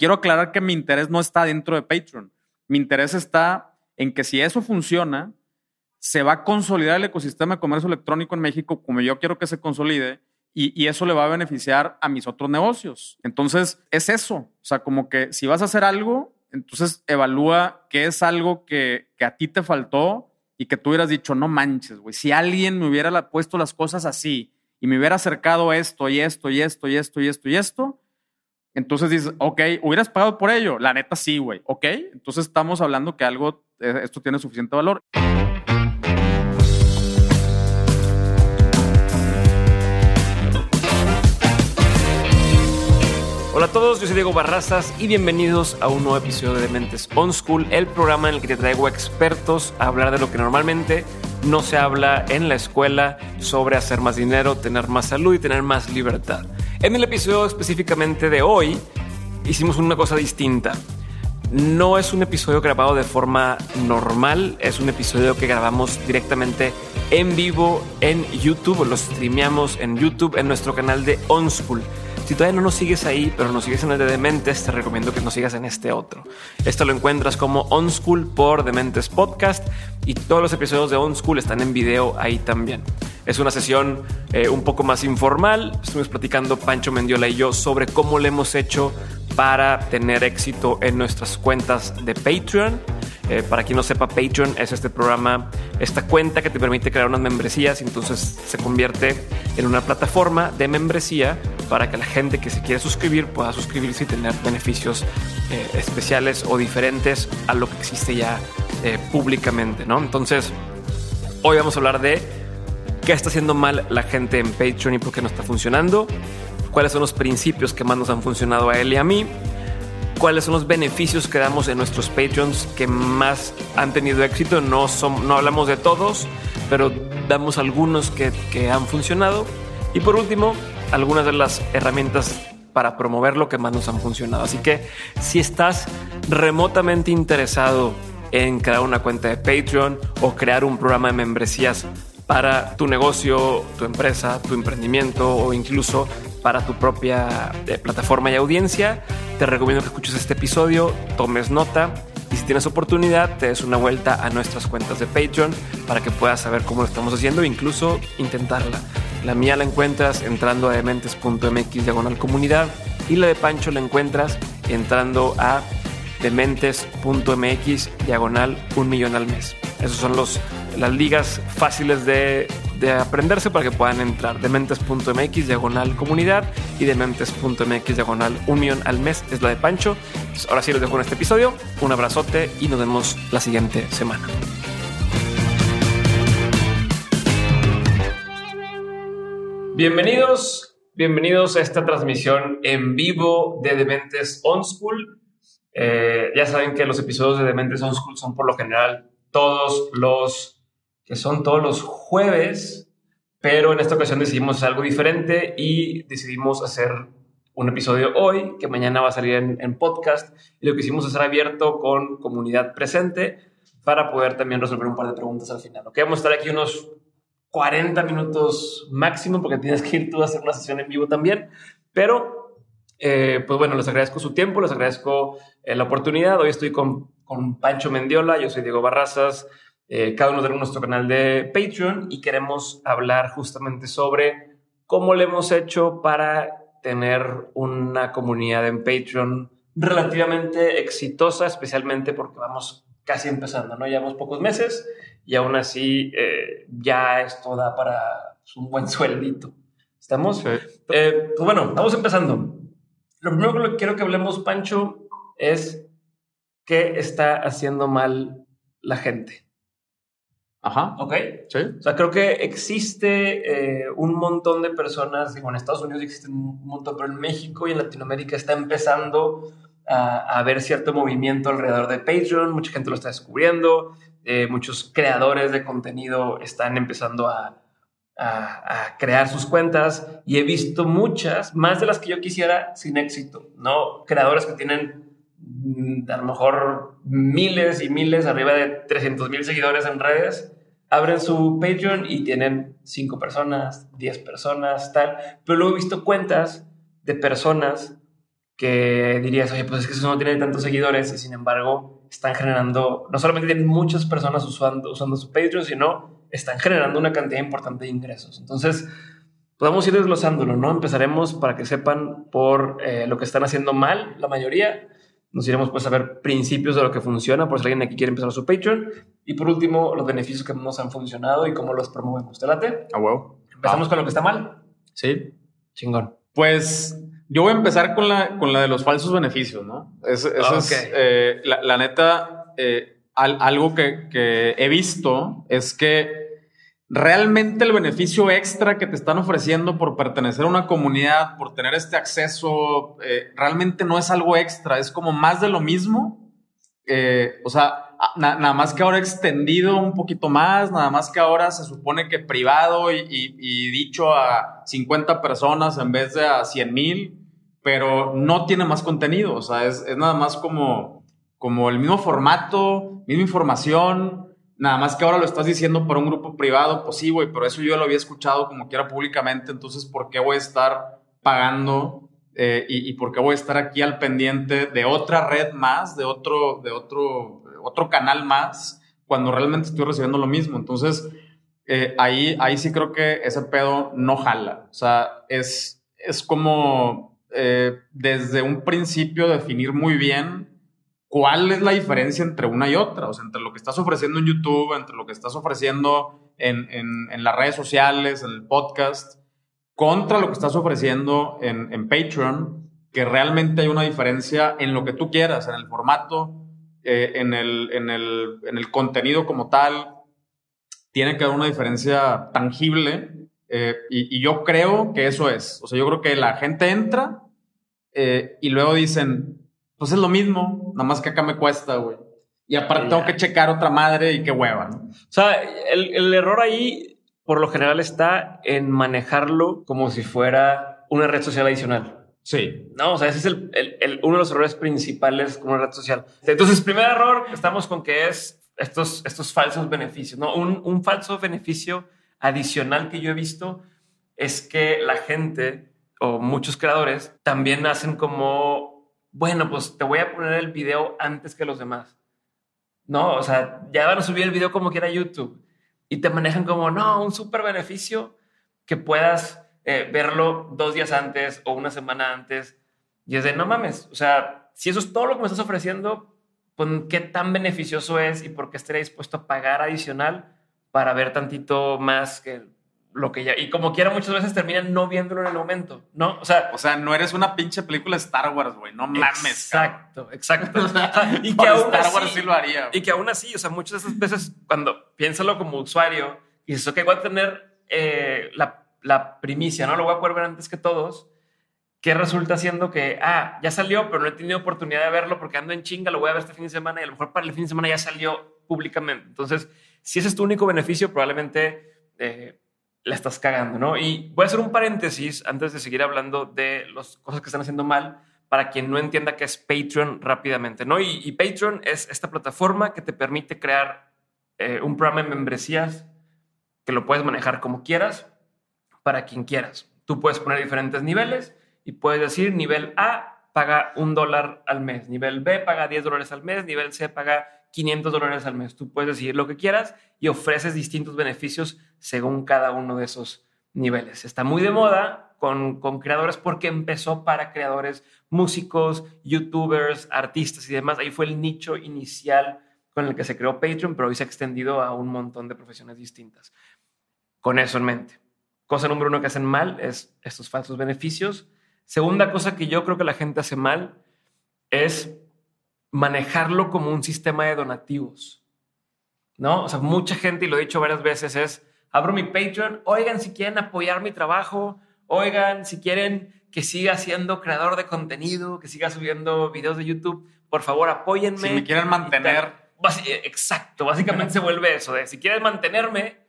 quiero aclarar que mi interés no está dentro de Patreon. Mi interés está en que si eso funciona, se va a consolidar el ecosistema de comercio electrónico en México como yo quiero que se consolide, y eso le va a beneficiar a mis otros negocios. Entonces, es eso. O sea, como que si vas a hacer algo, entonces evalúa qué es algo que a ti te faltó y que tú hubieras dicho, no manches, güey. Si alguien me hubiera puesto las cosas así y me hubiera acercado esto y esto y esto y esto y esto y esto, entonces dices, ok, ¿hubieras pagado por ello? La neta sí, güey. Ok, entonces estamos hablando que algo, esto tiene suficiente valor. Hola a todos, yo soy Diego Barrazas y bienvenidos a un nuevo episodio de Dementes On School, el programa en el que te traigo expertos a hablar de lo que normalmente no se habla en la escuela sobre hacer más dinero, tener más salud y tener más libertad. En el episodio específicamente de hoy hicimos una cosa distinta. No es un episodio grabado de forma normal, es un episodio que grabamos directamente en vivo en YouTube, lo streameamos en YouTube en nuestro canal de On School. Si todavía no nos sigues ahí, pero nos sigues en el de Dementes, te recomiendo que nos sigas en este otro. Esto lo encuentras como On School por Dementes Podcast y todos los episodios de On School están en video ahí también. Es una sesión un poco más informal. Estuvimos platicando Pancho Mendiola y yo sobre cómo le hemos hecho para tener éxito en nuestras cuentas de Patreon. Para quien no sepa, Patreon es este programa, esta cuenta que te permite crear unas membresías, entonces se convierte en una plataforma de membresía para que la gente que se quiere suscribir pueda suscribirse y tener beneficios especiales o diferentes a lo que existe ya públicamente, ¿no? Entonces, hoy vamos a hablar de qué está haciendo mal la gente en Patreon y por qué no está funcionando, cuáles son los principios que más nos han funcionado a él y a mí, cuáles son los beneficios que damos en nuestros Patreons que más han tenido éxito. No hablamos de todos, pero damos algunos que han funcionado. Y por último, algunas de las herramientas para promover lo que más nos han funcionado. Así que si estás remotamente interesado en crear una cuenta de Patreon o crear un programa de membresías para tu negocio, tu empresa, tu emprendimiento o incluso para tu propia plataforma y audiencia, te recomiendo que escuches este episodio, tomes nota y si tienes oportunidad te des una vuelta a nuestras cuentas de Patreon para que puedas saber cómo lo estamos haciendo e incluso intentarla. La mía la encuentras entrando a dementes.mx/comunidad y la de Pancho la encuentras entrando a dementes.mx/1 millón al mes. Esos son las ligas fáciles de aprenderse para que puedan entrar. Dementes.mx/comunidad y dementes.mx/1 millón al mes es la de Pancho. Entonces, ahora sí los dejo en este episodio. Un abrazote y nos vemos la siguiente semana. Bienvenidos a esta transmisión en vivo de Dementes On School. Ya saben que los episodios de Dementes On School son por lo general todos los jueves, pero en esta ocasión decidimos hacer algo diferente y decidimos hacer un episodio hoy que mañana va a salir en podcast, y lo que hicimos es hacer abierto con comunidad presente para poder también resolver un par de preguntas al final. Ok, vamos a estar aquí unos 40 minutos máximo porque tienes que ir tú a hacer una sesión en vivo también, pero pues bueno, les agradezco su tiempo, les agradezco la oportunidad. Hoy estoy con Pancho Mendiola, yo soy Diego Barrazas. Cada uno de nuestro canal de Patreon y queremos hablar justamente sobre cómo le hemos hecho para tener una comunidad en Patreon relativamente exitosa, especialmente porque vamos casi empezando, ¿no? Llevamos pocos meses y aún así ya esto da para un buen sueldito. ¿Estamos? Sí. Pues bueno, vamos empezando. Lo primero que quiero que hablemos, Pancho, es qué está haciendo mal la gente. Ajá. Ok. Sí. O sea, creo que existe un montón de personas, digo, en Estados Unidos existe un montón, pero en México y en Latinoamérica está empezando a haber cierto movimiento alrededor de Patreon. Mucha gente lo está descubriendo. Muchos creadores de contenido están empezando a crear sus cuentas y he visto muchas, más de las que yo quisiera, sin éxito, ¿no? Creadores que tienen a lo mejor miles y miles, arriba de 300,000 seguidores en redes, abren su Patreon y tienen 5 personas, 10 personas, tal. Pero luego he visto cuentas de personas que dirías, oye, pues es que eso no tiene tantos seguidores y sin embargo están generando, no solamente tienen muchas personas usando su Patreon, sino están generando una cantidad importante de ingresos. Entonces, podemos ir desglosándolo, ¿no? Empezaremos para que sepan por lo que están haciendo mal la mayoría. Nos iremos pues a ver principios de lo que funciona, por si alguien aquí quiere empezar su Patreon. Y por último, los beneficios que nos han funcionado y cómo los promovemos. ¿Te late? Ah, wow. ¿Empezamos con lo que está mal? Sí. Chingón. Pues... yo voy a empezar con la de los falsos beneficios, ¿no? Eso es la neta, algo que he visto es que realmente el beneficio extra que te están ofreciendo por pertenecer a una comunidad, por tener este acceso, realmente no es algo extra, es como más de lo mismo. O sea, nada más que ahora extendido un poquito más, nada más que ahora se supone que privado y dicho a 50 personas en vez de a 100,000, pero no tiene más contenido. O sea, es nada más como el mismo formato, misma información, nada más que ahora lo estás diciendo para un grupo privado. Pues sí, güey, pero eso yo lo había escuchado como quiera públicamente, entonces ¿por qué voy a estar pagando? Y por qué voy a estar aquí al pendiente de otra red más, de otro canal más, cuando realmente estoy recibiendo lo mismo. Entonces, ahí sí creo que ese pedo no jala. O sea, es como desde un principio definir muy bien cuál es la diferencia entre una y otra. O sea, entre lo que estás ofreciendo en YouTube, entre lo que estás ofreciendo en las redes sociales, en el podcast, contra lo que estás ofreciendo en Patreon, que realmente hay una diferencia en lo que tú quieras, en el formato, en el contenido como tal. Tiene que haber una diferencia tangible, y yo creo que eso es. O sea, yo creo que la gente entra y luego dicen, pues es lo mismo, nada más que acá me cuesta, güey. Y aparte tengo que checar otra madre y qué hueva, ¿no? O sea, el error ahí por lo general está en manejarlo como si fuera una red social adicional. Sí. No, o sea, ese es uno de los errores principales con una red social. Entonces, primer error, estamos con que es estos falsos beneficios, ¿no? Un falso beneficio adicional que yo he visto es que la gente o muchos creadores también hacen como, bueno, pues te voy a poner el video antes que los demás. No, o sea, ya van a subir el video como quiera a YouTube y te manejan como, no, un súper beneficio que puedas... verlo 2 días antes o una semana antes, y es de no mames. O sea, si eso es todo lo que me estás ofreciendo, pues qué tan beneficioso es y por qué estaría dispuesto a pagar adicional para ver tantito más que lo que ya, y como quiera muchas veces terminan no viéndolo en el momento, ¿no? O sea, no eres una pinche película Star Wars, güey, no mames. Exacto. Y que aún Star Wars sí lo haría. Y que aún así, o sea, muchas de esas veces cuando piénsalo como usuario y dices, ok, voy a tener la primicia, ¿no? Lo voy a poder ver antes que todos, que resulta siendo que, ya salió, pero no he tenido oportunidad de verlo porque ando en chinga, lo voy a ver este fin de semana y a lo mejor para el fin de semana ya salió públicamente. Entonces, si ese es tu único beneficio, probablemente la estás cagando, ¿no? Y voy a hacer un paréntesis antes de seguir hablando de las cosas que están haciendo mal para quien no entienda qué es Patreon rápidamente, ¿no? Y Patreon es esta plataforma que te permite crear un programa de membresías que lo puedes manejar como quieras, para quien quieras. Tú puedes poner diferentes niveles y puedes decir nivel A paga $1 al mes, nivel B paga $10 al mes, nivel C paga $500 al mes. Tú puedes decidir lo que quieras y ofreces distintos beneficios según cada uno de esos niveles. Está muy de moda con creadores porque empezó para creadores, músicos, youtubers, artistas y demás. Ahí fue el nicho inicial con el que se creó Patreon, pero hoy se ha extendido a un montón de profesiones distintas. Con eso en mente. Cosa número 1 que hacen mal es estos falsos beneficios. Segunda cosa que yo creo que la gente hace mal es manejarlo como un sistema de donativos, ¿no? O sea, mucha gente, y lo he dicho varias veces, es abro mi Patreon, oigan si quieren apoyar mi trabajo, oigan si quieren que siga siendo creador de contenido, que siga subiendo videos de YouTube, por favor apóyenme. Si me quieren mantener. Exacto, básicamente se vuelve eso de si quieres mantenerme,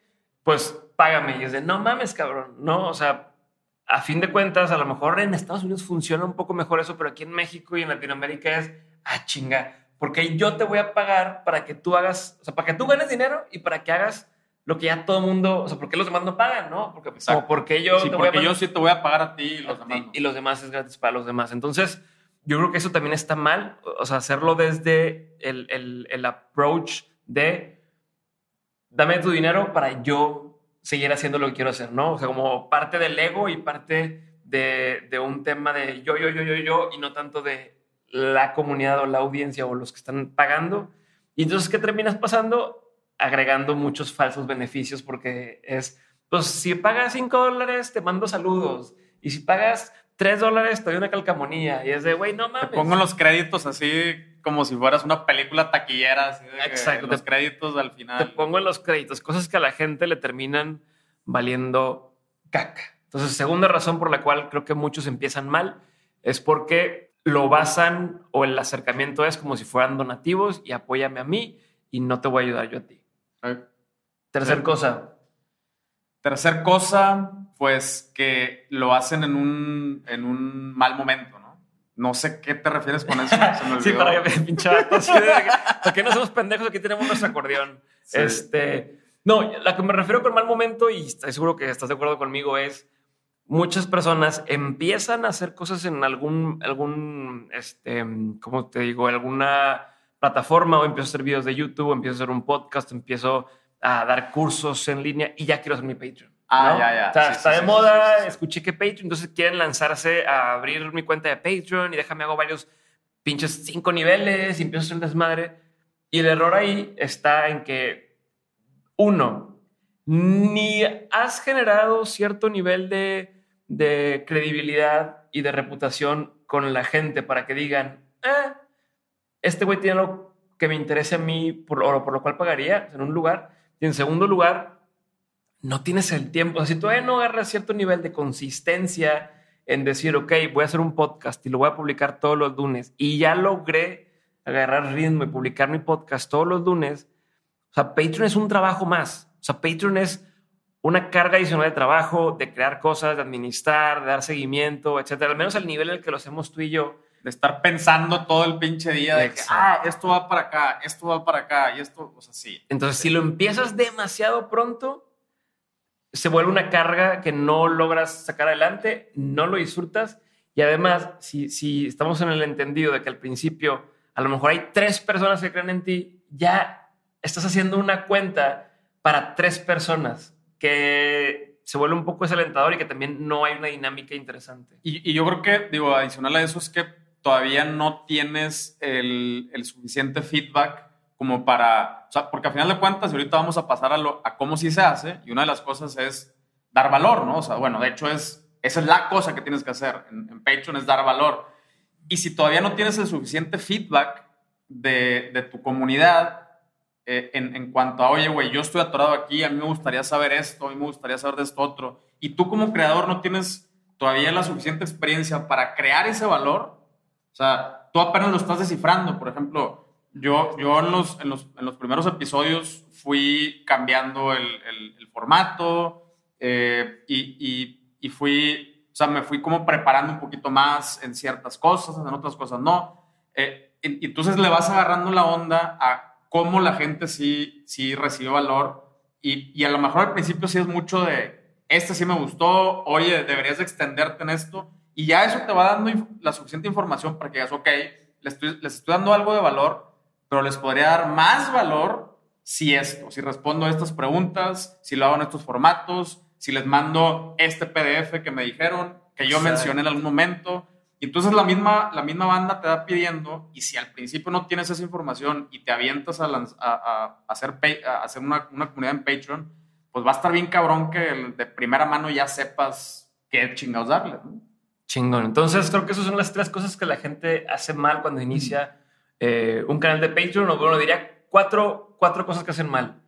pues págame. Y es de, no mames, cabrón, ¿no? O sea, a fin de cuentas, a lo mejor en Estados Unidos funciona un poco mejor eso, pero aquí en México y en Latinoamérica es, chinga, porque yo te voy a pagar para que tú hagas, o sea, para que tú ganes dinero y para que hagas lo que ya todo el mundo, o sea, ¿por qué los demás no pagan, no? Porque yo sí te voy a pagar a ti y los demás. Y los demás es gratis para los demás. Entonces, yo creo que eso también está mal. O sea, hacerlo desde el approach de dame tu dinero para yo seguir haciendo lo que quiero hacer, ¿no? O sea, como parte del ego y parte de un tema de yo y no tanto de la comunidad o la audiencia o los que están pagando. Y entonces, ¿qué terminas pasando? Agregando muchos falsos beneficios porque es, pues si pagas $5 te mando saludos y si pagas $3 te doy una calcamonía y es de, güey, no mames. Te pongo los créditos así como si fueras una película taquillera. Así de exacto. Los créditos al final. Te pongo en los créditos, cosas que a la gente le terminan valiendo caca. Entonces, segunda razón por la cual creo que muchos empiezan mal es porque lo basan o el acercamiento es como si fueran donativos y apóyame a mí y no te voy a ayudar yo a ti. Tercer cosa, pues que lo hacen en un mal momento, ¿no? No sé qué te refieres con eso. Se me olvidó. Sí, para que me pinchaba. ¿Por qué no somos pendejos? Aquí tenemos nuestro acordeón. Sí. No, la que me refiero con mal momento, y estoy seguro que estás de acuerdo conmigo, es muchas personas empiezan a hacer cosas en algún ¿cómo te digo? Alguna plataforma, o empiezo a hacer videos de YouTube, o empiezo a hacer un podcast, empiezo a dar cursos en línea y ya quiero hacer mi Patreon. Ah, ¿no? Ya. O sea, sí, está de moda, sí. Escuché que Patreon, entonces quieren lanzarse a abrir mi cuenta de Patreon y déjame hago varios pinches 5 niveles y empiezo a hacer un desmadre. Y el error ahí está en que, uno, ni has generado cierto nivel de credibilidad y de reputación con la gente para que digan, este güey tiene algo que me interese a mí o por lo cual pagaría en un lugar. Y en segundo lugar, no tienes el tiempo. O sea, si todavía no agarras cierto nivel de consistencia en decir, ok, voy a hacer un podcast y lo voy a publicar todos los lunes y ya logré agarrar ritmo y publicar mi podcast todos los lunes. O sea, Patreon es un trabajo más. O sea, Patreon es una carga adicional de trabajo, de crear cosas, de administrar, de dar seguimiento, etcétera. Al menos al nivel en el que lo hacemos tú y yo. De estar pensando todo el pinche día de que, esto va para acá, y esto, o sea, sí. Entonces, si lo empiezas demasiado pronto, se vuelve una carga que no logras sacar adelante, no lo disfrutas. Y además, si estamos en el entendido de que al principio a lo mejor hay 3 personas que creen en ti, ya estás haciendo una cuenta para 3 personas que se vuelve un poco desalentador y que también no hay una dinámica interesante. Y yo creo que, digo, adicional a eso es que todavía no tienes el suficiente feedback como para... O sea, porque al final de cuentas, ahorita vamos a pasar a cómo sí se hace, y una de las cosas es dar valor, ¿no? O sea, bueno, de hecho, esa es la cosa que tienes que hacer en Patreon, es dar valor. Y si todavía no tienes el suficiente feedback de tu comunidad en cuanto a, oye, güey, yo estoy atorado aquí, a mí me gustaría saber esto, a mí me gustaría saber de esto otro, y tú como creador no tienes todavía la suficiente experiencia para crear ese valor. O sea, tú apenas lo estás descifrando. Por ejemplo, yo en los primeros episodios fui cambiando el formato, y fui, o sea, me fui como preparando un poquito más en ciertas cosas, en otras cosas no. Entonces le vas agarrando la onda a cómo la gente sí recibe valor, y a lo mejor al principio sí es mucho de, sí me gustó, oye, deberías extenderte en esto, y ya eso te va dando la suficiente información para que digas, ok, les estoy dando algo de valor, pero les podría dar más valor si respondo a estas preguntas, si lo hago en estos formatos, si les mando este PDF que me dijeron, que yo mencioné en algún momento. Entonces la misma banda te va pidiendo, y si al principio no tienes esa información y te avientas a hacer una comunidad en Patreon, pues va a estar bien cabrón que de primera mano ya sepas qué chingados darle, ¿no? Chingón. Entonces creo que esas son las 3 cosas que la gente hace mal cuando inicia un canal de Patreon, o bueno, diría 4 cosas que hacen mal.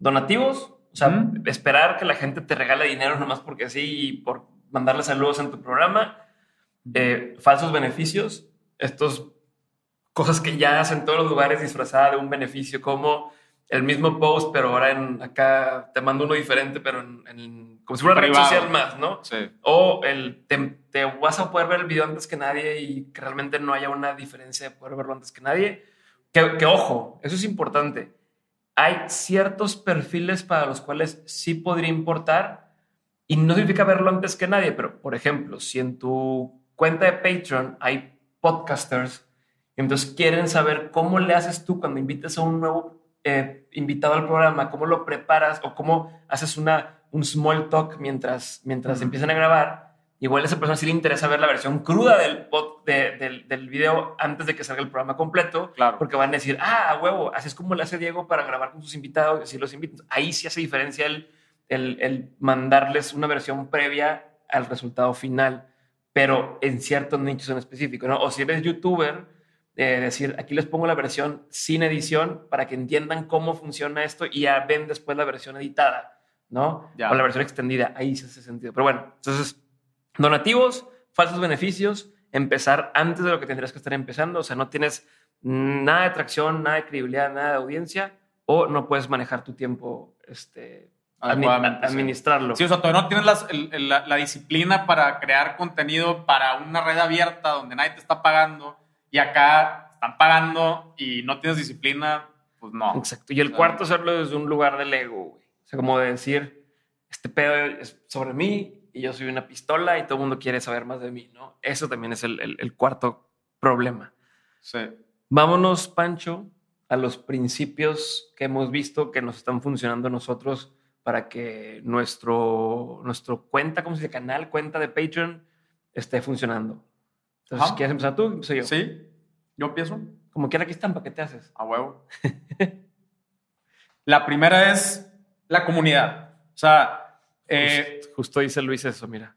Donativos, o sea, esperar que la gente te regale dinero nomás porque sí, y por mandarle saludos en tu programa. Falsos beneficios, estas cosas que ya hacen en todos los lugares disfrazadas de un beneficio, como el mismo post, pero ahora acá te mando uno diferente, pero como si fuera una red social más, ¿no? Sí. O te vas a poder ver el video antes que nadie, y que realmente no haya una diferencia de poder verlo antes que nadie. Que ojo, eso es importante. Hay ciertos perfiles para los cuales sí podría importar, y no significa verlo antes que nadie, pero por ejemplo, si en tu cuenta de Patreon hay podcasters y entonces quieren saber cómo le haces tú cuando invites a un nuevo invitado al programa, cómo lo preparas o cómo haces un small talk mientras empiezan a grabar. Igual a esa persona sí le interesa ver la versión cruda del video antes de que salga el programa completo, claro, porque van a decir, a huevo, así es como le hace Diego para grabar con sus invitados y así los invitan. Ahí sí hace diferencia el mandarles una versión previa al resultado final, pero en ciertos nichos en específico, ¿no? O si eres youtuber, decir, aquí les pongo la versión sin edición para que entiendan cómo funciona esto y ya ven después la versión editada, ¿no? Ya. O la versión extendida, ahí sí hace sentido. Pero bueno, entonces... donativos, falsos beneficios, empezar antes de lo que tendrías que estar empezando. O sea, no tienes nada de tracción, nada de credibilidad, nada de audiencia o no puedes manejar tu tiempo, administrarlo. Sí, o sea, todavía no tienes la disciplina para crear contenido para una red abierta donde nadie te está pagando y acá están pagando y no tienes disciplina, pues no. Exacto. Y el cuarto, hacerlo desde un lugar del ego, güey. O sea, como de decir, este pedo es sobre mí y yo soy una pistola y todo el mundo quiere saber más de mí, ¿no? Eso también es el cuarto problema. Sí. Vámonos, Pancho, a los principios que hemos visto que nos están funcionando a nosotros para que nuestro cuenta, ¿cómo se dice? Canal, cuenta de Patreon esté funcionando. Entonces, ¿quieres empezar tú? ¿Empiezo yo? Sí, yo empiezo. Como quiera, aquí están, ¿para qué te haces? A huevo. La primera es la comunidad. O sea... Justo dice Luis eso, mira.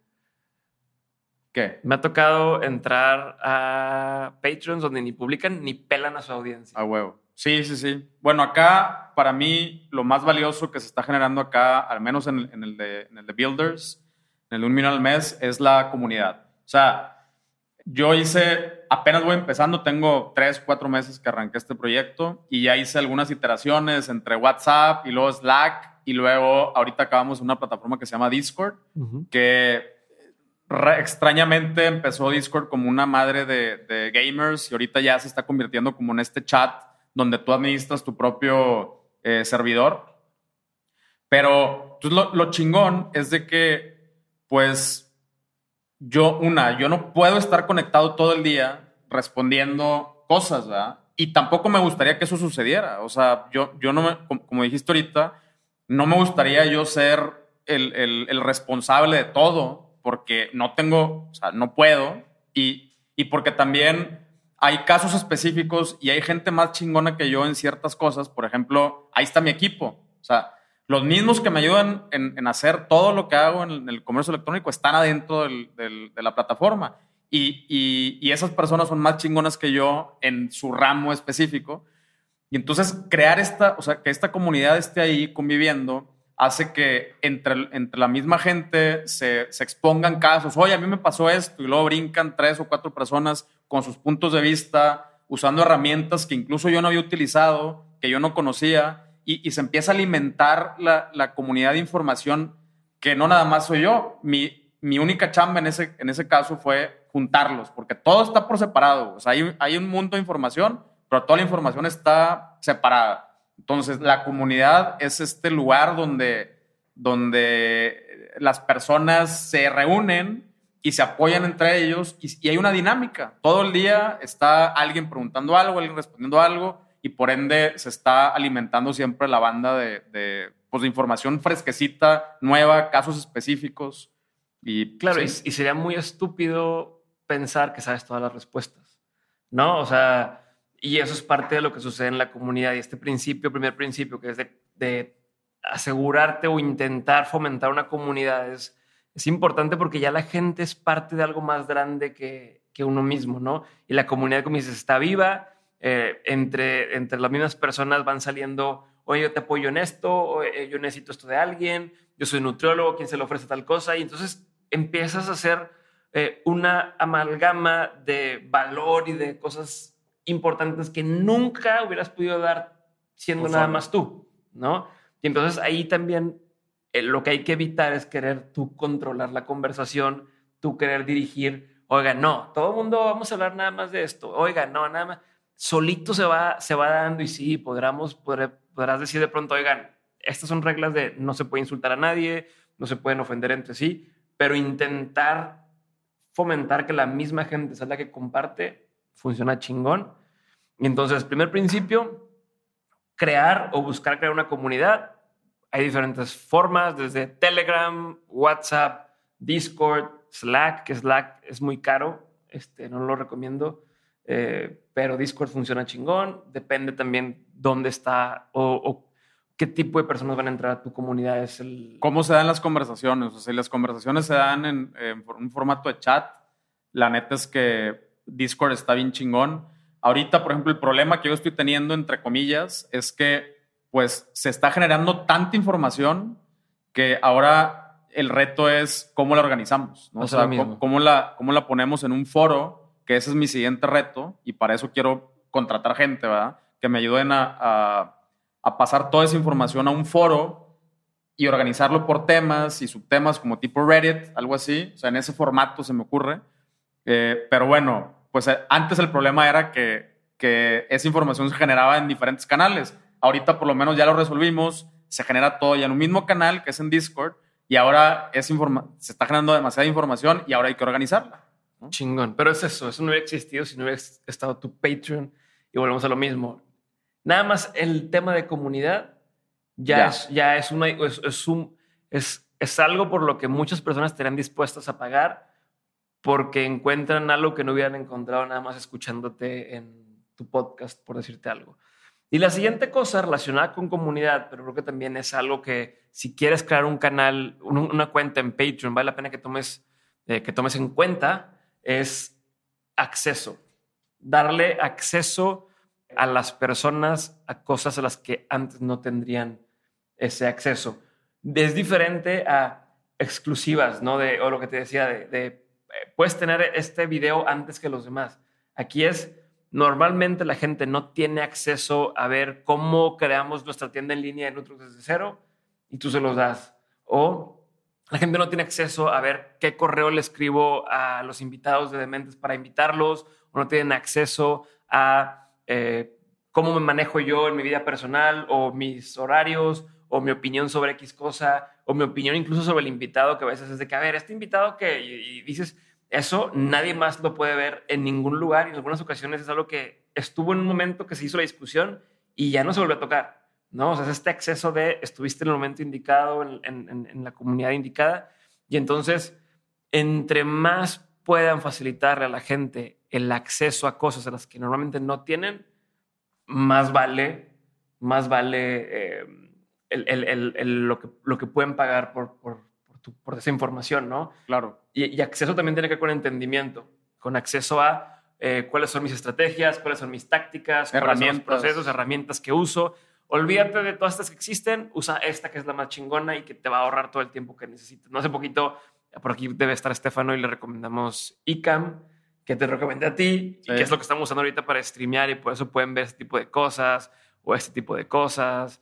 ¿Qué? Me ha tocado entrar a Patreons donde ni publican ni pelan a su audiencia. A huevo. Sí, sí, sí. Bueno, acá, para mí, lo más valioso que se está generando acá, al menos en el de Builders, en el de Un Millón al Mes, es la comunidad. O sea, yo hice, apenas voy empezando, tengo 3-4 meses que arranqué este proyecto y ya hice algunas iteraciones entre WhatsApp y luego Slack. Y luego, ahorita acabamos una plataforma que se llama Discord, que extrañamente empezó Discord como una madre de gamers y ahorita ya se está convirtiendo como en este chat donde tú administras tu propio servidor. Pero entonces, lo chingón es de que, pues, yo no puedo estar conectado todo el día respondiendo cosas, ¿verdad? Y tampoco me gustaría que eso sucediera. O sea, yo no me, como dijiste ahorita, no me gustaría yo ser el responsable de todo porque no tengo, o sea, no puedo y porque también hay casos específicos y hay gente más chingona que yo en ciertas cosas. Por ejemplo, ahí está mi equipo. O sea, los mismos que me ayudan en hacer todo lo que hago en el comercio electrónico están adentro de la plataforma y esas personas son más chingonas que yo en su ramo específico. Y entonces crear que esta comunidad esté ahí conviviendo hace que entre la misma gente se expongan casos. Oye, a mí me pasó esto. Y luego brincan 3 o 4 personas con sus puntos de vista, usando herramientas que incluso yo no había utilizado, que yo no conocía. Y se empieza a alimentar la comunidad de información que no nada más soy yo. Mi única chamba en ese caso fue juntarlos, porque todo está por separado. O sea, hay un mundo de información, pero toda la información está separada. Entonces, la comunidad es este lugar donde las personas se reúnen y se apoyan entre ellos y hay una dinámica. Todo el día está alguien preguntando algo, alguien respondiendo algo y por ende se está alimentando siempre la banda de información fresquecita, nueva, casos específicos. Y, claro, sí. Y sería muy estúpido pensar que sabes todas las respuestas, ¿no? O sea... Y eso es parte de lo que sucede en la comunidad. Y este primer principio, que es de asegurarte o intentar fomentar una comunidad, es importante porque ya la gente es parte de algo más grande que uno mismo, ¿no? Y la comunidad, como dices, está viva. Entre las mismas personas van saliendo, oye, yo te apoyo en esto, oye, yo necesito esto de alguien, yo soy nutriólogo, ¿quién se le ofrece tal cosa? Y entonces empiezas a hacer una amalgama de valor y de cosas importantes que nunca hubieras podido dar siendo nada más tú, ¿no? Y entonces ahí también lo que hay que evitar es querer tú controlar la conversación, tú querer dirigir, oiga, no, todo el mundo vamos a hablar nada más de esto, oiga, no, nada más. Solito se va dando y sí, podrás decir de pronto, oigan, estas son reglas de no se puede insultar a nadie, no se pueden ofender entre sí, pero intentar fomentar que la misma gente sea la que comparte funciona chingón. Y entonces, primer principio, crear o buscar crear una comunidad. Hay diferentes formas, desde Telegram, WhatsApp, Discord, Slack, que Slack es muy caro, no lo recomiendo, pero Discord funciona chingón. Depende también dónde está o qué tipo de personas van a entrar a tu comunidad. ¿Cómo se dan las conversaciones? O sea, las conversaciones se dan en un formato de chat. La neta es que Discord está bien chingón. Ahorita, por ejemplo, el problema que yo estoy teniendo, entre comillas, es que pues se está generando tanta información que ahora el reto es cómo la organizamos, ¿no? O sea, cómo la ponemos en un foro, que ese es mi siguiente reto, y para eso quiero contratar gente, ¿verdad? Que me ayuden a pasar toda esa información a un foro y organizarlo por temas y subtemas como tipo Reddit, algo así. O sea, en ese formato se me ocurre. Pero bueno, pues antes el problema era que esa información se generaba en diferentes canales. Ahorita por lo menos ya lo resolvimos, se genera todo ya en un mismo canal que es en Discord, y ahora se está generando demasiada información y ahora hay que organizarla, ¿no? Chingón, pero es eso no hubiera existido si no hubiera estado tu Patreon, y volvemos a lo mismo. Nada más el tema de comunidad es algo por lo que muchas personas estarían dispuestas a pagar porque encuentran algo que no hubieran encontrado nada más escuchándote en tu podcast, por decirte algo. Y la siguiente cosa relacionada con comunidad, pero creo que también es algo que si quieres crear un canal, una cuenta en Patreon, vale la pena que tomes en cuenta, es acceso. Darle acceso a las personas a cosas a las que antes no tendrían ese acceso. Es diferente a exclusivas, ¿no? O lo que te decía, de puedes tener este video antes que los demás. Aquí es... Normalmente la gente no tiene acceso a ver cómo creamos nuestra tienda en línea de Nutrix desde cero y tú se los das. O la gente no tiene acceso a ver qué correo le escribo a los invitados de Dementes para invitarlos, o no tienen acceso a cómo me manejo yo en mi vida personal, o mis horarios, o mi opinión sobre X cosa, o mi opinión incluso sobre el invitado, que a veces es de que, a ver, este invitado que... Y dices... Eso nadie más lo puede ver en ningún lugar, y en algunas ocasiones es algo que estuvo en un momento que se hizo la discusión y ya no se volvió a tocar, ¿no? O sea, es este acceso de estuviste en el momento indicado, en la comunidad indicada. Y entonces, entre más puedan facilitarle a la gente el acceso a cosas a las que normalmente no tienen, más vale lo que pueden pagar por esa información, ¿no? Claro. Y acceso también tiene que ver con entendimiento, con acceso a cuáles son mis estrategias, cuáles son mis tácticas, cuáles son los procesos, herramientas que uso. Olvídate de todas estas que existen, usa esta que es la más chingona y que te va a ahorrar todo el tiempo que necesitas. No hace poquito, por aquí debe estar Estefano y le recomendamos ICAM, que te recomendé a ti, sí. Y que es lo que estamos usando ahorita para streamear, y por eso pueden ver este tipo de cosas o este tipo de cosas.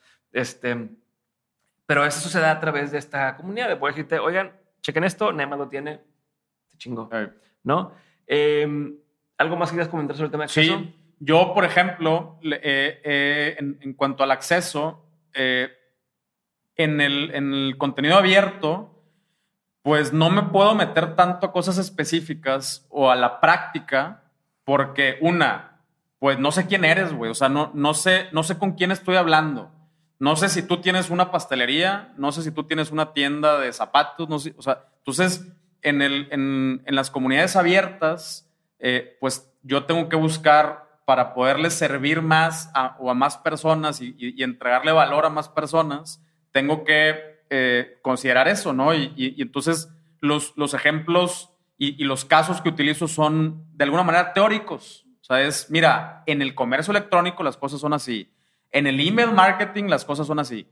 Pero eso se da a través de esta comunidad, de poder decirte, oigan, chequen esto, nada más lo tiene, te chingo, ¿no? ¿Algo más quieras comentar sobre el tema de acceso? Sí, yo, por ejemplo, en cuanto al acceso, en el contenido abierto, pues no me puedo meter tanto a cosas específicas o a la práctica, porque pues no sé quién eres, güey, o sea, no sé con quién estoy hablando. No sé si tú tienes una pastelería, no sé si tú tienes una tienda de zapatos, no sé, o sea, entonces en las comunidades abiertas, pues yo tengo que buscar para poderles servir más a más personas y entregarle valor a más personas, tengo que considerar eso, ¿no? Y entonces los ejemplos y los casos que utilizo son de alguna manera teóricos, o sea, es, mira, en el comercio electrónico las cosas son así. En el email marketing las cosas son así.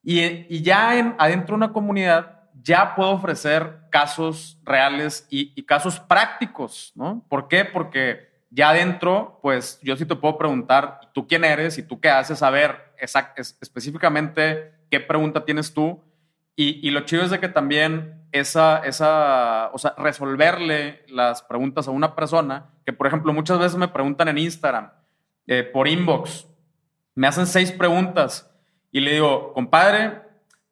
Y ya adentro de una comunidad ya puedo ofrecer casos reales y casos prácticos, ¿no? ¿Por qué? Porque ya adentro, pues yo sí te puedo preguntar, ¿tú quién eres? ¿Y tú qué haces? A ver, específicamente, ¿qué pregunta tienes tú? Y lo chido es de que también o sea, resolverle las preguntas a una persona, que por ejemplo muchas veces me preguntan en Instagram, por inbox, me hacen 6 preguntas y le digo, compadre,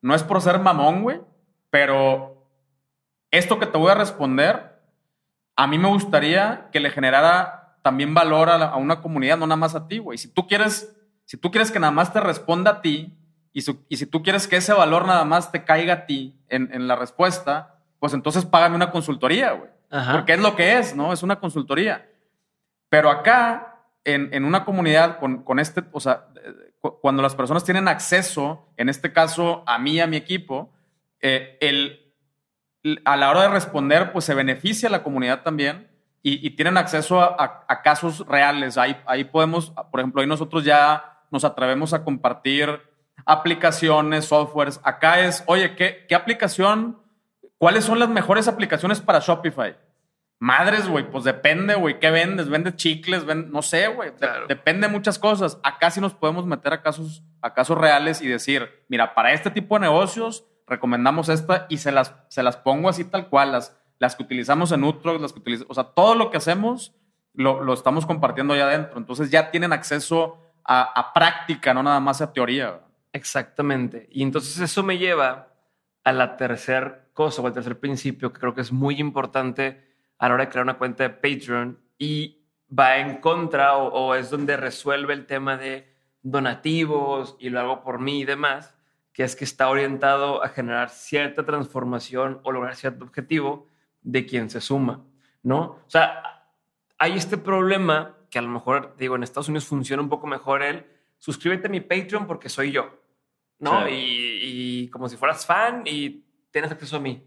no es por ser mamón, güey, pero esto que te voy a responder, a mí me gustaría que le generara también valor a una comunidad, no nada más a ti, güey. Si tú quieres que nada más te responda a ti y si tú quieres que ese valor nada más te caiga a ti en la respuesta, pues entonces págame una consultoría, güey. Porque es lo que es, ¿no? Es una consultoría. Pero acá, en una comunidad con este... O sea, cuando las personas tienen acceso, en este caso a mí, a mi equipo, a la hora de responder, pues se beneficia la comunidad también y tienen acceso a casos reales. Ahí podemos, por ejemplo, ahí nosotros ya nos atrevemos a compartir aplicaciones, softwares. Acá es, oye, ¿qué aplicación? ¿Cuáles son las mejores aplicaciones para Shopify? Madres, güey, pues depende, güey. ¿Qué vendes? ¿Vendes chicles? No sé, güey. Claro. Depende de muchas cosas. Acá sí nos podemos meter a casos reales y decir, mira, para este tipo de negocios recomendamos esta y se las pongo así tal cual. Las que utilizamos en Nutrix, las que utilizamos... O sea, todo lo que hacemos lo estamos compartiendo allá adentro. Entonces ya tienen acceso a práctica, no nada más a teoría. Exactamente. Y entonces eso me lleva a la tercera cosa o al tercer principio que creo que es muy importante a la hora de crear una cuenta de Patreon y va en contra o es donde resuelve el tema de donativos y lo hago por mí y demás, que es que está orientado a generar cierta transformación o lograr cierto objetivo de quien se suma, ¿no? O sea, hay este problema que a lo mejor, digo, en Estados Unidos funciona un poco mejor el suscríbete a mi Patreon porque soy yo, ¿no? Sí. Y como si fueras fan y tienes acceso a mí.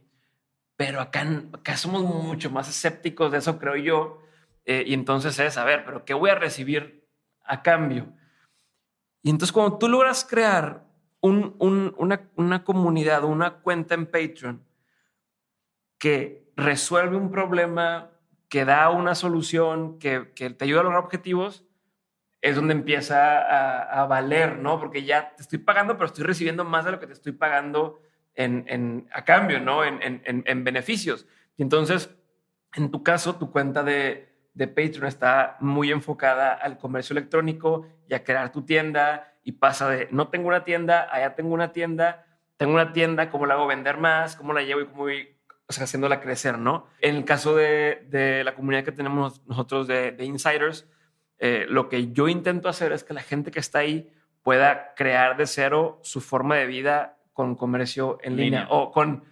Pero acá somos mucho más escépticos de eso, creo yo. Y entonces es, a ver, ¿pero qué voy a recibir a cambio? Y entonces cuando tú logras crear una comunidad, una cuenta en Patreon que resuelve un problema, que da una solución, que te ayuda a lograr objetivos, es donde empieza a valer, ¿no? Porque ya te estoy pagando, pero estoy recibiendo más de lo que te estoy pagando a cambio, ¿no? En beneficios. Y entonces, en tu caso, tu cuenta de Patreon está muy enfocada al comercio electrónico y a crear tu tienda y pasa de no tengo una tienda, allá tengo una tienda, ¿cómo la hago vender más? ¿Cómo la llevo y cómo voy, o sea, haciéndola crecer, ¿no? En el caso de la comunidad que tenemos nosotros de Insiders, lo que yo intento hacer es que la gente que está ahí pueda crear de cero su forma de vida con comercio en línea o con,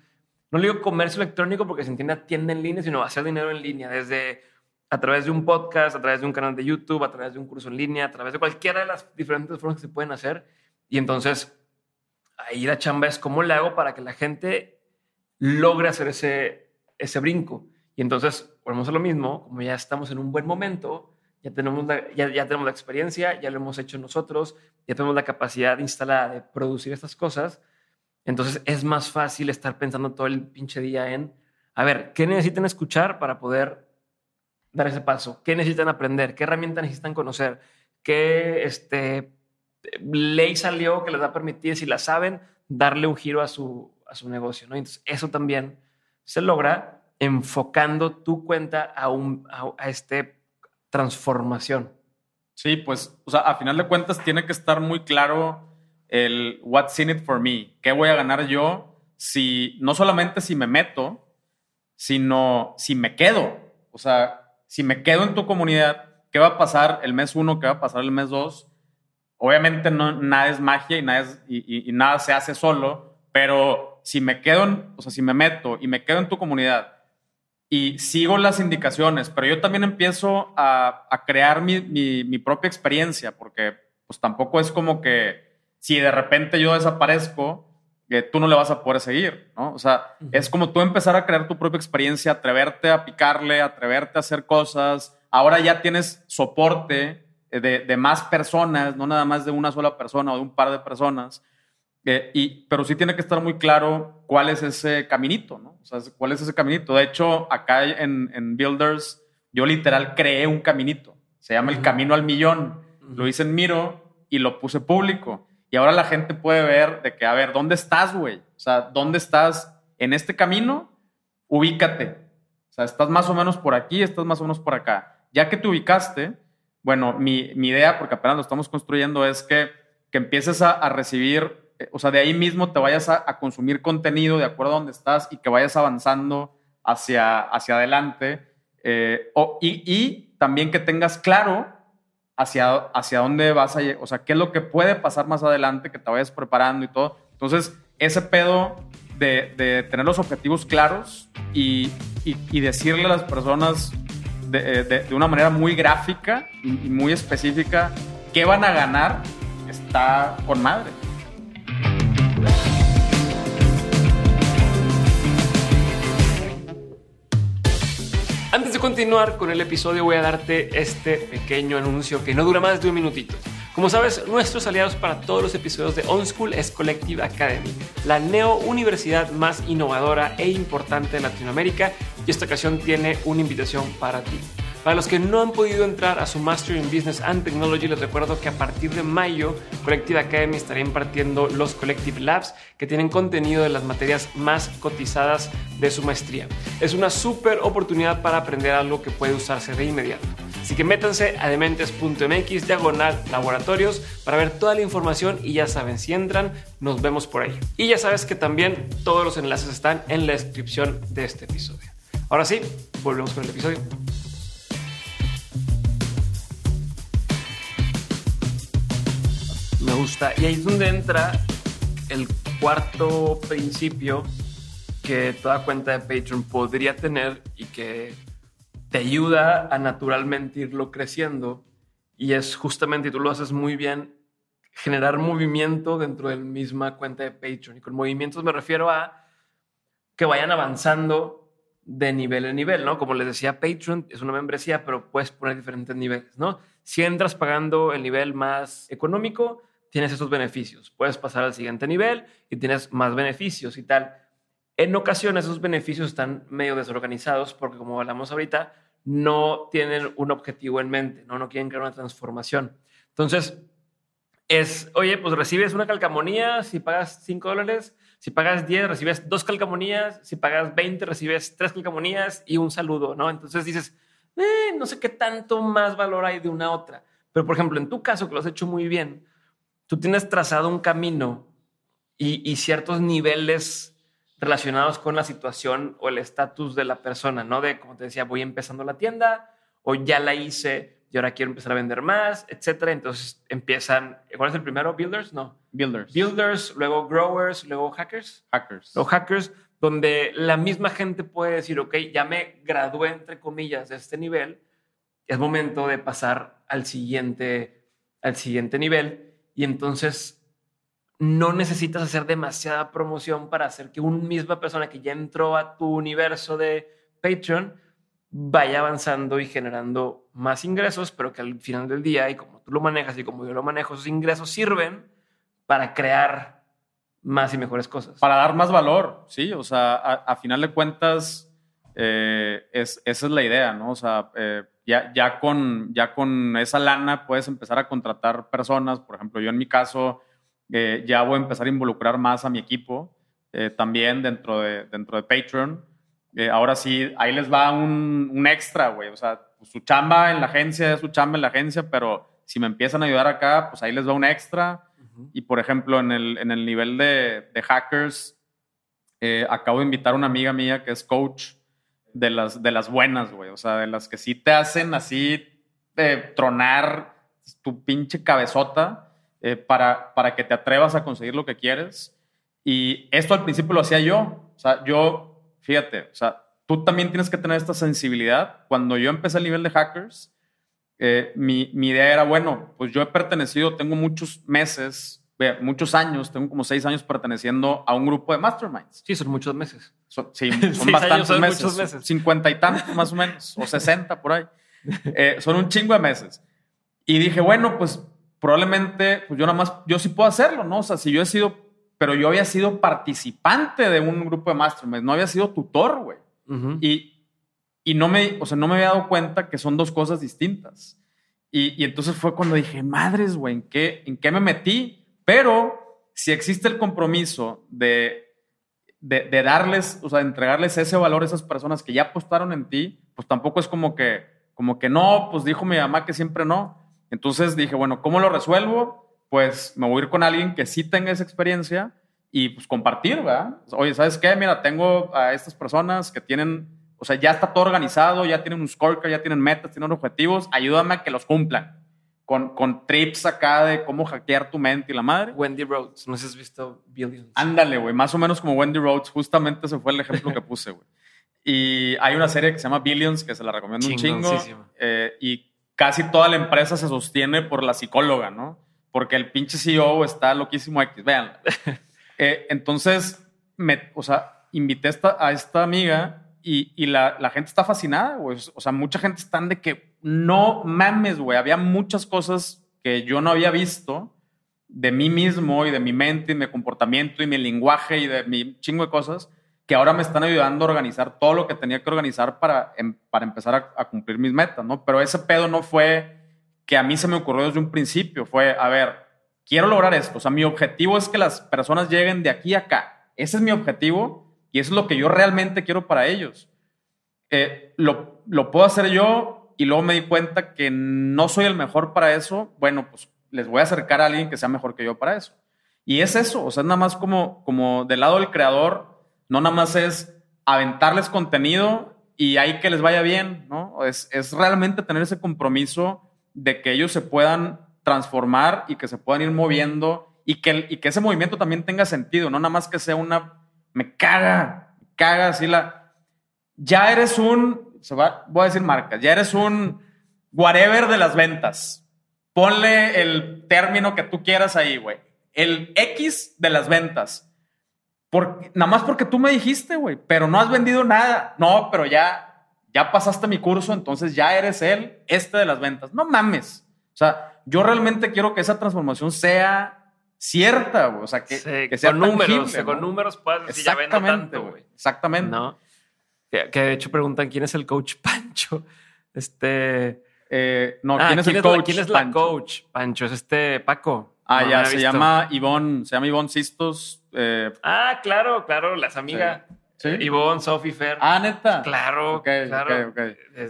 no le digo comercio electrónico porque se entiende tienda en línea, sino hacer dinero en línea desde a través de un podcast, a través de un canal de YouTube, a través de un curso en línea, a través de cualquiera de las diferentes formas que se pueden hacer. Y entonces ahí la chamba es cómo le hago para que la gente logre hacer ese brinco. Y entonces volvemos a lo mismo, como ya estamos en un buen momento, ya tenemos la experiencia, ya lo hemos hecho nosotros, ya tenemos la capacidad instalada de producir estas cosas. Entonces es más fácil estar pensando todo el pinche día en, a ver, ¿qué necesitan escuchar para poder dar ese paso? ¿Qué necesitan aprender? ¿Qué herramienta necesitan conocer? ¿Qué ley salió que les va a permitir, si la saben, darle un giro a su negocio, ¿no? Entonces eso también se logra enfocando tu cuenta a transformación. Sí, pues, o sea, a final de cuentas tiene que estar muy claro el what's in it for me, qué voy a ganar yo si no solamente si me meto, sino si me quedo. O sea, si me quedo en tu comunidad, ¿qué va a pasar el mes 1? ¿Qué va a pasar el mes 2? Obviamente no, nada es magia y nada se hace solo, pero si me quedo, o sea, si me meto y me quedo en tu comunidad y sigo las indicaciones, pero yo también empiezo a crear mi propia experiencia, porque pues tampoco es como que si de repente yo desaparezco, tú no le vas a poder seguir, ¿no? O sea, es como tú empezar a crear tu propia experiencia, atreverte a picarle, atreverte a hacer cosas. Ahora ya tienes soporte de más personas, no nada más de una sola persona o de un par de personas. Pero sí tiene que estar muy claro cuál es ese caminito, ¿no? O sea, cuál es ese caminito. De hecho, acá en Builders, yo literal creé un caminito. Se llama el Camino al Millón. Lo hice en Miro y lo puse público. Y ahora la gente puede ver de que, a ver, ¿dónde estás, güey? O sea, ¿dónde estás en este camino? Ubícate. O sea, estás más o menos por aquí, estás más o menos por acá. Ya que te ubicaste, bueno, mi idea, porque apenas lo estamos construyendo, es que empieces a recibir, o sea, de ahí mismo te vayas a consumir contenido de acuerdo a dónde estás y que vayas avanzando hacia adelante. y también que tengas claro hacia dónde vas a llegar, o sea, qué es lo que puede pasar más adelante, que te vayas preparando y todo. Entonces, ese pedo de tener los objetivos claros y decirle a las personas de una manera muy gráfica y muy específica qué van a ganar, está con madre. Antes de continuar con el episodio, voy a darte este pequeño anuncio que no dura más de un minutito. Como sabes, nuestros aliados para todos los episodios de On School es Collective Academy, la neouniversidad más innovadora e importante de Latinoamérica, y esta ocasión tiene una invitación para ti. Para los que no han podido entrar a su Master in Business and Technology, les recuerdo que a partir de mayo, Collective Academy estará impartiendo los Collective Labs, que tienen contenido de las materias más cotizadas de su maestría. Es una súper oportunidad para aprender algo que puede usarse de inmediato. Así que métanse a dementes.mx/laboratorios para ver toda la información, y ya saben, si entran, nos vemos por ahí. Y ya sabes que también todos los enlaces están en la descripción de este episodio. Ahora sí, volvemos con el episodio. Me gusta. Y ahí es donde entra el cuarto principio que toda cuenta de Patreon podría tener y que te ayuda a naturalmente irlo creciendo. Y es justamente, y tú lo haces muy bien, generar movimiento dentro de la misma cuenta de Patreon. Y con movimientos me refiero a que vayan avanzando de nivel en nivel, ¿no? Como les decía, Patreon es una membresía, pero puedes poner diferentes niveles, ¿no? Si entras pagando el nivel más económico, tienes esos beneficios. Puedes pasar al siguiente nivel y tienes más beneficios y tal. En ocasiones esos beneficios están medio desorganizados porque, como hablamos ahorita, no tienen un objetivo en mente, no quieren crear una transformación. Entonces, oye, pues recibes una calcamonía si pagas $5, si pagas 10 recibes 2 calcamonías, si pagas 20 recibes 3 calcamonías y un saludo, ¿no? Entonces dices, no sé qué tanto más valor hay de una a otra. Pero, por ejemplo, en tu caso, que lo has hecho muy bien, tú tienes trazado un camino y ciertos niveles relacionados con la situación o el estatus de la persona, ¿no? De, como te decía, voy empezando la tienda, o ya la hice y ahora quiero empezar a vender más, etcétera. Entonces empiezan, ¿cuál es el primero? Builders, luego growers, luego hackers. Los hackers, donde la misma gente puede decir, ok, ya me gradué, entre comillas, de este nivel, es momento de pasar al siguiente nivel. Y entonces no necesitas hacer demasiada promoción para hacer que una misma persona que ya entró a tu universo de Patreon vaya avanzando y generando más ingresos, pero que al final del día, y como tú lo manejas y como yo lo manejo, esos ingresos sirven para crear más y mejores cosas. Para dar más valor, sí. O sea, a final de cuentas, esa es la idea, ¿no? O sea, ya con esa lana puedes empezar a contratar personas. Por ejemplo, yo en mi caso ya voy a empezar a involucrar más a mi equipo también dentro de Patreon. Ahora sí, ahí les va un extra, güey. O sea, pues, su chamba en la agencia es su chamba en la agencia, pero si me empiezan a ayudar acá, pues ahí les va un extra. Uh-huh. Y, por ejemplo, en el nivel de hackers, acabo de invitar a una amiga mía que es coach, de las buenas, güey. O sea, de las que sí te hacen así tronar tu pinche cabezota para que te atrevas a conseguir lo que quieres. Y esto al principio lo hacía yo. O sea, fíjate, o sea, tú también tienes que tener esta sensibilidad. Cuando yo empecé el nivel de hackers, mi idea era, bueno, pues yo he pertenecido, tengo muchos meses, muchos años, tengo como 6 años perteneciendo a un grupo de masterminds. Sí, son muchos meses. Son bastantes años, meses, muchos meses. 50 y tantos más o menos, o 60 por ahí. Son un chingo de meses. Y dije, bueno, pues probablemente pues yo sí puedo hacerlo, ¿no? O sea, pero yo había sido participante de un grupo de masterminds, no había sido tutor, güey. Uh-huh. Y no me había dado cuenta que son dos cosas distintas. Y entonces fue cuando dije, madres, güey, ¿en qué me metí? Pero si existe el compromiso de darles, o sea, entregarles ese valor a esas personas que ya apostaron en ti, pues tampoco es como que no, pues dijo mi mamá que siempre no. Entonces dije, bueno, ¿cómo lo resuelvo? Pues me voy a ir con alguien que sí tenga esa experiencia y pues compartir, ¿verdad? Oye, ¿sabes qué? Mira, tengo a estas personas que tienen O sea, ya está todo organizado, ya tienen un scorecard, ya tienen metas, tienen objetivos. Ayúdame a que los cumplan. Con trips acá de cómo hackear tu mente y la madre. Wendy Rhodes, no sé si has visto Billions. Ándale, güey, más o menos como Wendy Rhodes. Justamente ese fue el ejemplo que puse, güey. Y hay una serie que se llama Billions, que se la recomiendo un chingo. Y casi toda la empresa se sostiene por la psicóloga, ¿no? Porque el pinche CEO está loquísimo X. Vean. Entonces, invité a esta amiga... Y la gente está fascinada, güey. O sea, mucha gente está de que no mames, güey. Había muchas cosas que yo no había visto de mí mismo y de mi mente y mi comportamiento y mi lenguaje y de mi chingo de cosas que ahora me están ayudando a organizar todo lo que tenía que organizar para empezar a cumplir mis metas, ¿no? Pero ese pedo no fue que a mí se me ocurrió desde un principio. Fue, a ver, quiero lograr esto. O sea, mi objetivo es que las personas lleguen de aquí a acá. Ese es mi objetivo. Y eso es lo que yo realmente quiero para ellos. Lo puedo hacer yo y luego me di cuenta que no soy el mejor para eso. Bueno, pues les voy a acercar a alguien que sea mejor que yo para eso. Y es eso. O sea, es nada más como del lado del creador, no nada más es aventarles contenido y ahí que les vaya bien, ¿no? Es realmente tener ese compromiso de que ellos se puedan transformar y que se puedan ir moviendo y que ese movimiento también tenga sentido, no nada más que sea una... Me caga así la... Ya eres un... voy a decir marcas. Ya eres un whatever de las ventas. Ponle el término que tú quieras ahí, güey. El X de las ventas. Nada más porque tú me dijiste, güey. Pero no has vendido nada. No, pero ya pasaste mi curso, entonces ya eres el de las ventas. No mames. O sea, yo realmente quiero que esa transformación sea... cierta, güey. O sea, que sea con números, tangible, que con números puedas decir, ya vendo tanto, güey. Exactamente. ¿No? Que de hecho preguntan, ¿quién es el coach Pancho? ¿Quién es la coach Pancho? Es Paco. Se llama Ivonne Sistos. Claro, las amigas. Sí. Ivonne, Sophie, Fer. ¿Neta? Claro.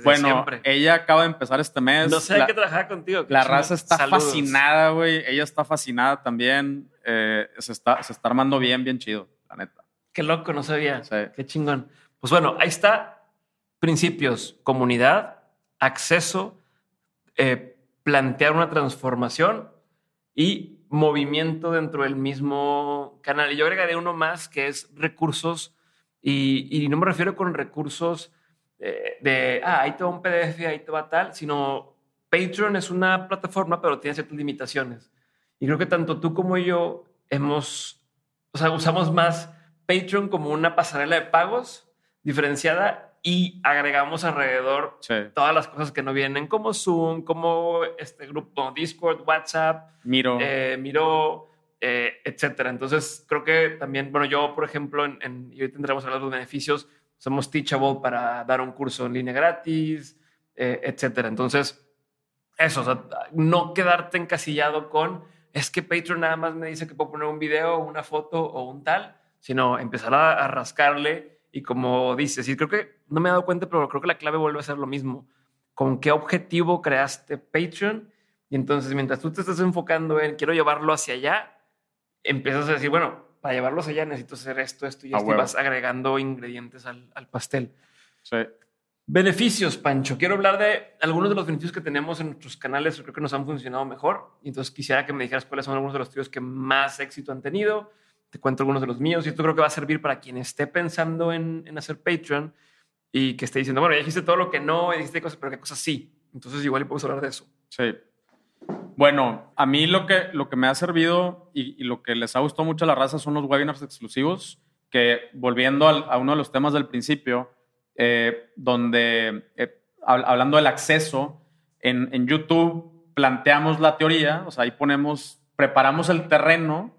Bueno, siempre. Ella acaba de empezar este mes. No sé, hay que trabajar contigo. La raza está fascinada, güey. Ella está fascinada también. Se está armando bien chido, la neta. Qué loco, no sabía. Sí. Qué chingón. Pues bueno, ahí está. Principios, comunidad, acceso, plantear una transformación y movimiento dentro del mismo canal. Y yo agregaré uno más que es recursos. Y no me refiero con recursos ahí te va un PDF, ahí te va tal, sino Patreon es una plataforma, pero tiene ciertas limitaciones. Y creo que tanto tú como yo usamos más Patreon como una pasarela de pagos diferenciada y agregamos alrededor todas las cosas que no vienen, como Zoom, como este grupo Discord, WhatsApp, Miro. Etcétera. Entonces creo que también, yo por ejemplo, y hoy tendremos a hablar de los beneficios, somos Teachable para dar un curso en línea gratis, etcétera. Entonces eso, no quedarte encasillado con, es que Patreon nada más me dice que puedo poner un video, una foto o un tal, sino empezar a rascarle y como dices, y creo que no me he dado cuenta, pero creo que la clave vuelve a ser lo mismo. ¿Con qué objetivo creaste Patreon? Y entonces mientras tú te estás enfocando en quiero llevarlo hacia allá, empiezas a decir, para llevarlos allá necesito hacer esto y esto. Y vas agregando ingredientes al pastel. Sí. Beneficios, Pancho. Quiero hablar de algunos de los beneficios que tenemos en nuestros canales. Creo que nos han funcionado mejor. Y entonces quisiera que me dijeras cuáles son algunos de los tuyos que más éxito han tenido. Te cuento algunos de los míos. Y esto creo que va a servir para quien esté pensando en hacer Patreon y que esté diciendo, ya dijiste todo lo que no, dijiste cosas, pero qué cosas sí. Entonces igual podemos hablar de eso. Sí. Bueno, a mí lo que me ha servido y lo que les ha gustado mucho a la raza son los webinars exclusivos, que volviendo a uno de los temas del principio, donde hablando del acceso, en YouTube planteamos la teoría, ahí preparamos el terreno,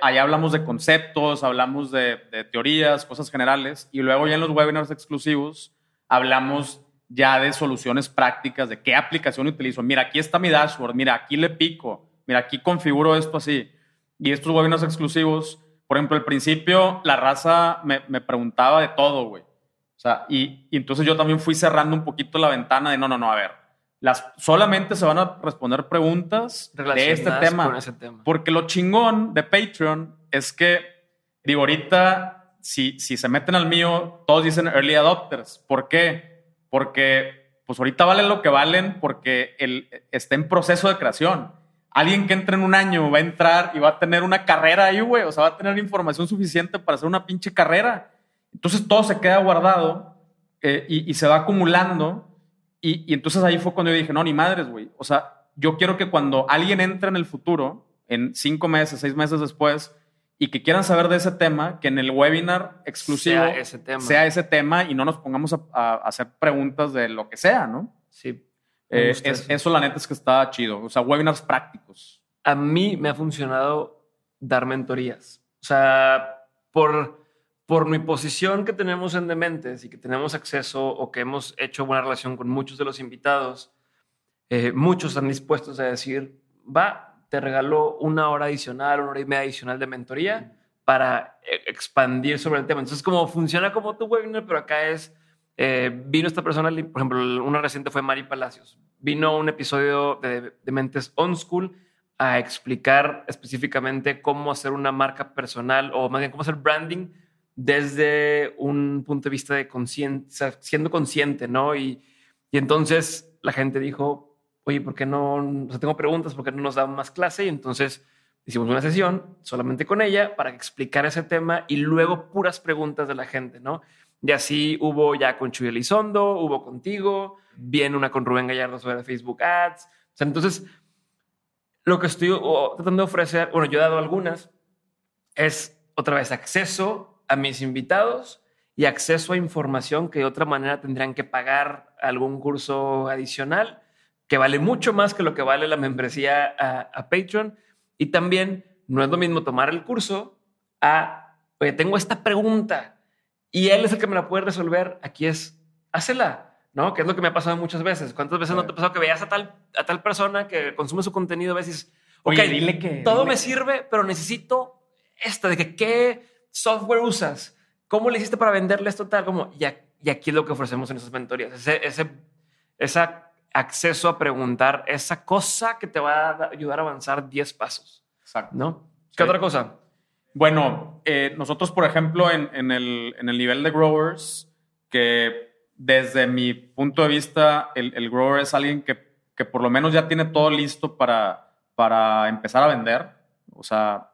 ahí hablamos de conceptos, hablamos de teorías, cosas generales, y luego ya en los webinars exclusivos hablamos ya de soluciones prácticas, de qué aplicación utilizo. Mira, aquí está mi dashboard, mira, aquí le pico, mira, aquí configuro esto así. Y estos webinars exclusivos, por ejemplo, al principio la raza me preguntaba de todo, güey. Y entonces yo también fui cerrando un poquito la ventana de no, a ver, solamente se van a responder preguntas de este tema. Porque lo chingón de Patreon es que, ahorita si se meten al mío, todos dicen early adopters. ¿Por qué? Porque pues ahorita valen lo que valen porque está en proceso de creación. Alguien que entre en un año va a entrar y va a tener una carrera ahí, güey. O sea, va a tener información suficiente para hacer una pinche carrera. Entonces todo se queda guardado y se va acumulando. Y entonces ahí fue cuando yo dije, no, ni madres, güey. O sea, yo quiero que cuando alguien entre en el futuro, en 5 meses, 6 meses después, y que quieran saber de ese tema, que en el webinar exclusivo sea ese tema y no nos pongamos a hacer preguntas de lo que sea, ¿no? Sí. Eso la neta es que está chido. O sea, webinars prácticos. A mí me ha funcionado dar mentorías. O sea, por mi posición que tenemos en Dementes y que tenemos acceso o que hemos hecho buena relación con muchos de los invitados, muchos están dispuestos a decir, va, te regaló 1 hora adicional, 1 hora y media adicional de mentoría para expandir sobre el tema. Entonces, como funciona como tu webinar, pero acá es, vino esta persona, por ejemplo, una reciente fue Mari Palacios. Vino un episodio de Dementes On School a explicar específicamente cómo hacer una marca personal o más bien cómo hacer branding desde un punto de vista de conciencia, siendo consciente, ¿no? Y entonces la gente dijo, oye, ¿por qué no? O sea, tengo preguntas, ¿por qué no nos dan más clase? Y entonces hicimos una sesión solamente con ella para explicar ese tema y luego puras preguntas de la gente, ¿no? Y así hubo ya con Chuy Elizondo, hubo contigo, viene una con Rubén Gallardo sobre Facebook Ads. O sea, entonces, lo que estoy tratando de ofrecer, bueno, yo he dado algunas, es otra vez acceso a mis invitados y acceso a información que de otra manera tendrían que pagar algún curso adicional, que vale mucho más que lo que vale la membresía a Patreon. Y también no es lo mismo tomar el curso a, oye, tengo esta pregunta y él es el que me la puede resolver. Aquí es, hácela, ¿no? Que es lo que me ha pasado muchas veces. ¿Cuántas veces no te ha pasado que veías a tal persona que consume su contenido? Veces, oye, okay, dile que todo me sirve, pero necesito esta de que qué software usas, cómo le hiciste para venderle esto tal, como, y aquí es lo que ofrecemos en esas mentorías. Esa acceso a preguntar esa cosa que te va a ayudar a avanzar 10 pasos. Exacto. ¿No? ¿Qué otra cosa? Bueno, nosotros, por ejemplo, en el nivel de growers, que desde mi punto de vista, el grower es alguien que por lo menos ya tiene todo listo para empezar a vender. O sea,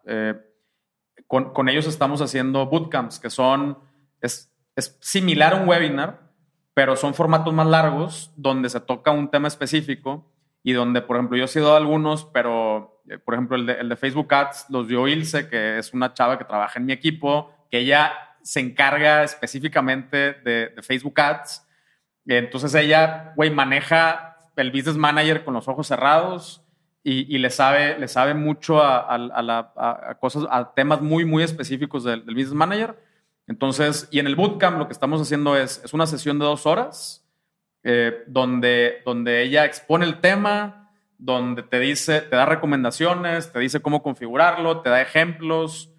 con ellos estamos haciendo bootcamps, que son... Es similar a un webinar, pero son formatos más largos donde se toca un tema específico y donde, por ejemplo, yo he sido algunos, pero, por ejemplo, el de Facebook Ads los dio Ilse, que es una chava que trabaja en mi equipo, que ella se encarga específicamente de Facebook Ads. Entonces ella, güey, maneja el Business Manager con los ojos cerrados y le sabe mucho a temas muy, muy específicos del Business Manager. Entonces, y en el bootcamp lo que estamos haciendo es una sesión de 2 horas donde ella expone el tema, donde te da recomendaciones, te dice cómo configurarlo, te da ejemplos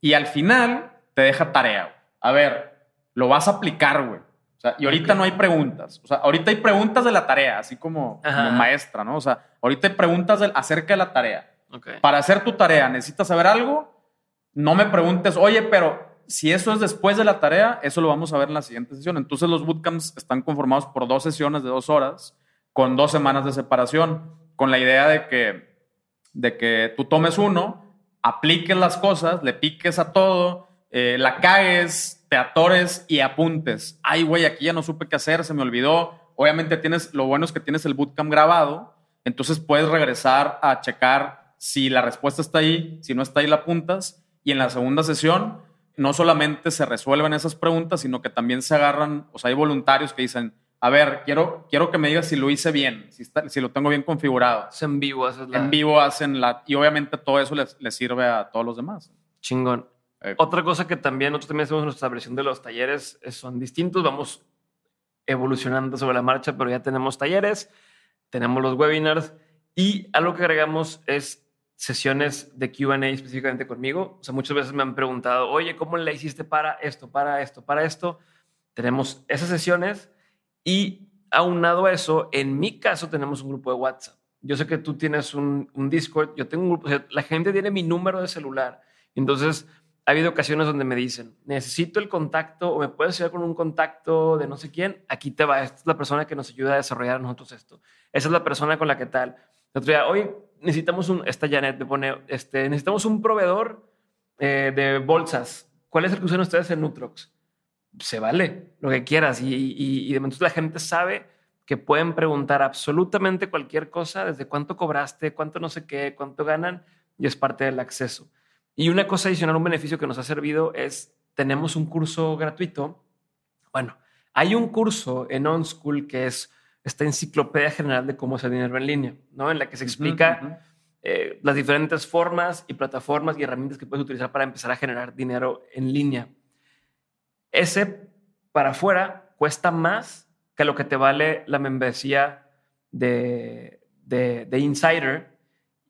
y al final te deja tarea. A ver, lo vas a aplicar, güey. O sea, y ahorita no hay preguntas. O sea, ahorita hay preguntas de la tarea, así como maestra, ¿no? O sea, ahorita hay preguntas acerca de la tarea. Okay. Para hacer tu tarea, ¿necesitas saber algo? No me preguntes, oye, pero... Si eso es después de la tarea, eso lo vamos a ver en la siguiente sesión. Entonces los bootcamps están conformados por 2 sesiones de 2 horas con 2 semanas de separación, con la idea de que tú tomes uno, apliques las cosas, le piques a todo, la cagues, te atores y apuntes. Ay, güey, aquí ya no supe qué hacer, se me olvidó. Obviamente lo bueno es que tienes el bootcamp grabado, entonces puedes regresar a checar si la respuesta está ahí, si no está ahí la apuntas y en la segunda sesión no solamente se resuelven esas preguntas, sino que también se agarran, o sea, hay voluntarios que dicen, a ver, quiero que me digas si lo hice bien, si lo tengo bien configurado. En vivo haces la... En vivo hacen la... Y obviamente todo eso les sirve a todos los demás. Chingón. Otra cosa que también nosotros hacemos en nuestra versión de los talleres, son distintos, vamos evolucionando sobre la marcha, pero ya tenemos talleres, tenemos los webinars y algo que agregamos es sesiones de Q&A específicamente conmigo. O sea, muchas veces me han preguntado, oye, ¿cómo la hiciste para esto, para esto, para esto? Tenemos esas sesiones y aunado a eso, en mi caso tenemos un grupo de WhatsApp. Yo sé que tú tienes un Discord, yo tengo un grupo, o sea, la gente tiene mi número de celular. Entonces, ha habido ocasiones donde me dicen, necesito el contacto o me puedes ayudar con un contacto de no sé quién, aquí te va, esta es la persona que nos ayuda a desarrollar a nosotros esto. Esa es la persona con la que tal. El otro día, hoy necesitamos esta Janet me pone, necesitamos un proveedor de bolsas. ¿Cuál es el que usan ustedes en Nutrix? Se vale, lo que quieras. Y de momento la gente sabe que pueden preguntar absolutamente cualquier cosa, desde cuánto cobraste, cuánto no sé qué, cuánto ganan, y es parte del acceso. Y una cosa adicional, un beneficio que nos ha servido es, tenemos un curso gratuito. Bueno, hay un curso en On School que es esta enciclopedia general de cómo hacer dinero en línea, ¿no? En la que se explica las diferentes formas y plataformas y herramientas que puedes utilizar para empezar a generar dinero en línea. Ese para afuera cuesta más que lo que te vale la membresía de Insider.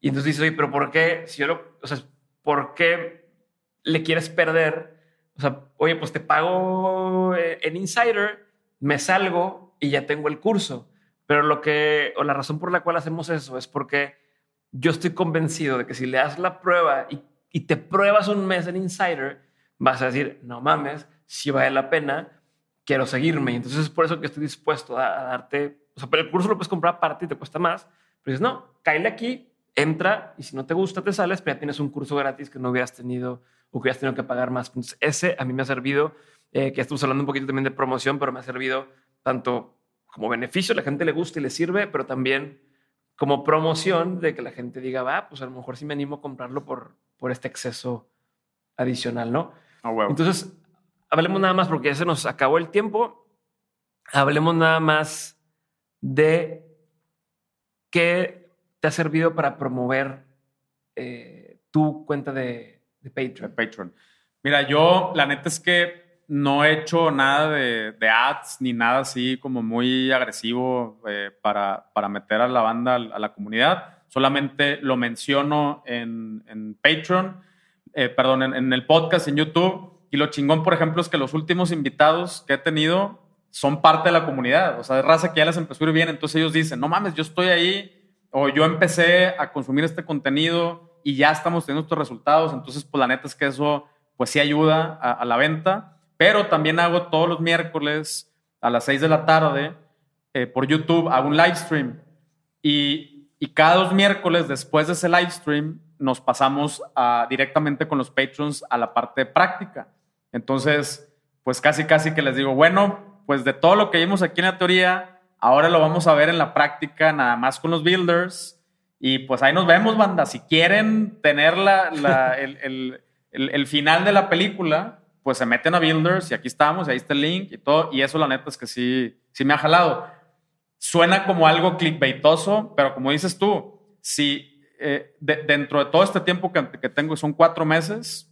Y entonces dices, oye, pero ¿por qué? Si yo lo, o sea, ¿por qué le quieres perder? O sea, oye, pues te pago en Insider, me salgo y ya tengo el curso. Pero lo que, o la razón por la cual hacemos eso es porque yo estoy convencido de que si le das la prueba y te pruebas un mes en Insider, vas a decir, no mames, si vale la pena, quiero seguirme. Y entonces es por eso que estoy dispuesto a darte, o sea, pero el curso lo puedes comprar aparte y te cuesta más. Pero dices, no, cáele aquí, entra y si no te gusta te sales, pero ya tienes un curso gratis que no hubieras tenido o que hubieras tenido que pagar más. Entonces ese a mí me ha servido, que estamos hablando un poquito también de promoción, pero me ha servido tanto como beneficio, la gente le gusta y le sirve, pero también como promoción de que la gente diga, va, pues a lo mejor sí me animo a comprarlo por este exceso adicional, ¿no? Oh, wow. Entonces hablemos nada más, porque ya se nos acabó el tiempo, hablemos nada más de qué te ha servido para promover tu cuenta de Patreon. Mira, yo la neta es que no he hecho nada de ads ni nada así como muy agresivo para meter a la banda, a la comunidad. Solamente lo menciono en Patreon, perdón, en el podcast, en YouTube. Y lo chingón, por ejemplo, es que los últimos invitados que he tenido son parte de la comunidad. O sea, de raza que ya les empezó a ir bien. Entonces ellos dicen, no mames, yo estoy ahí. O yo empecé a consumir este contenido y ya estamos teniendo estos resultados. Entonces, pues la neta es que eso pues sí ayuda a la venta. Pero también hago todos los miércoles a las 6 de la tarde por YouTube, hago un live stream. Y cada dos miércoles después de ese live stream nos pasamos directamente con los patrons a la parte de práctica. Entonces, pues casi que les digo, bueno, pues de todo lo que vimos aquí en la teoría, ahora lo vamos a ver en la práctica, nada más con los builders. Y pues ahí nos vemos, banda. Si quieren tener el final de la película, pues se meten a builders y aquí estamos, y ahí está el link y todo. Y eso la neta es que sí me ha jalado. Suena como algo clickbaitoso, pero como dices tú, si dentro de todo este tiempo que tengo, son 4 meses,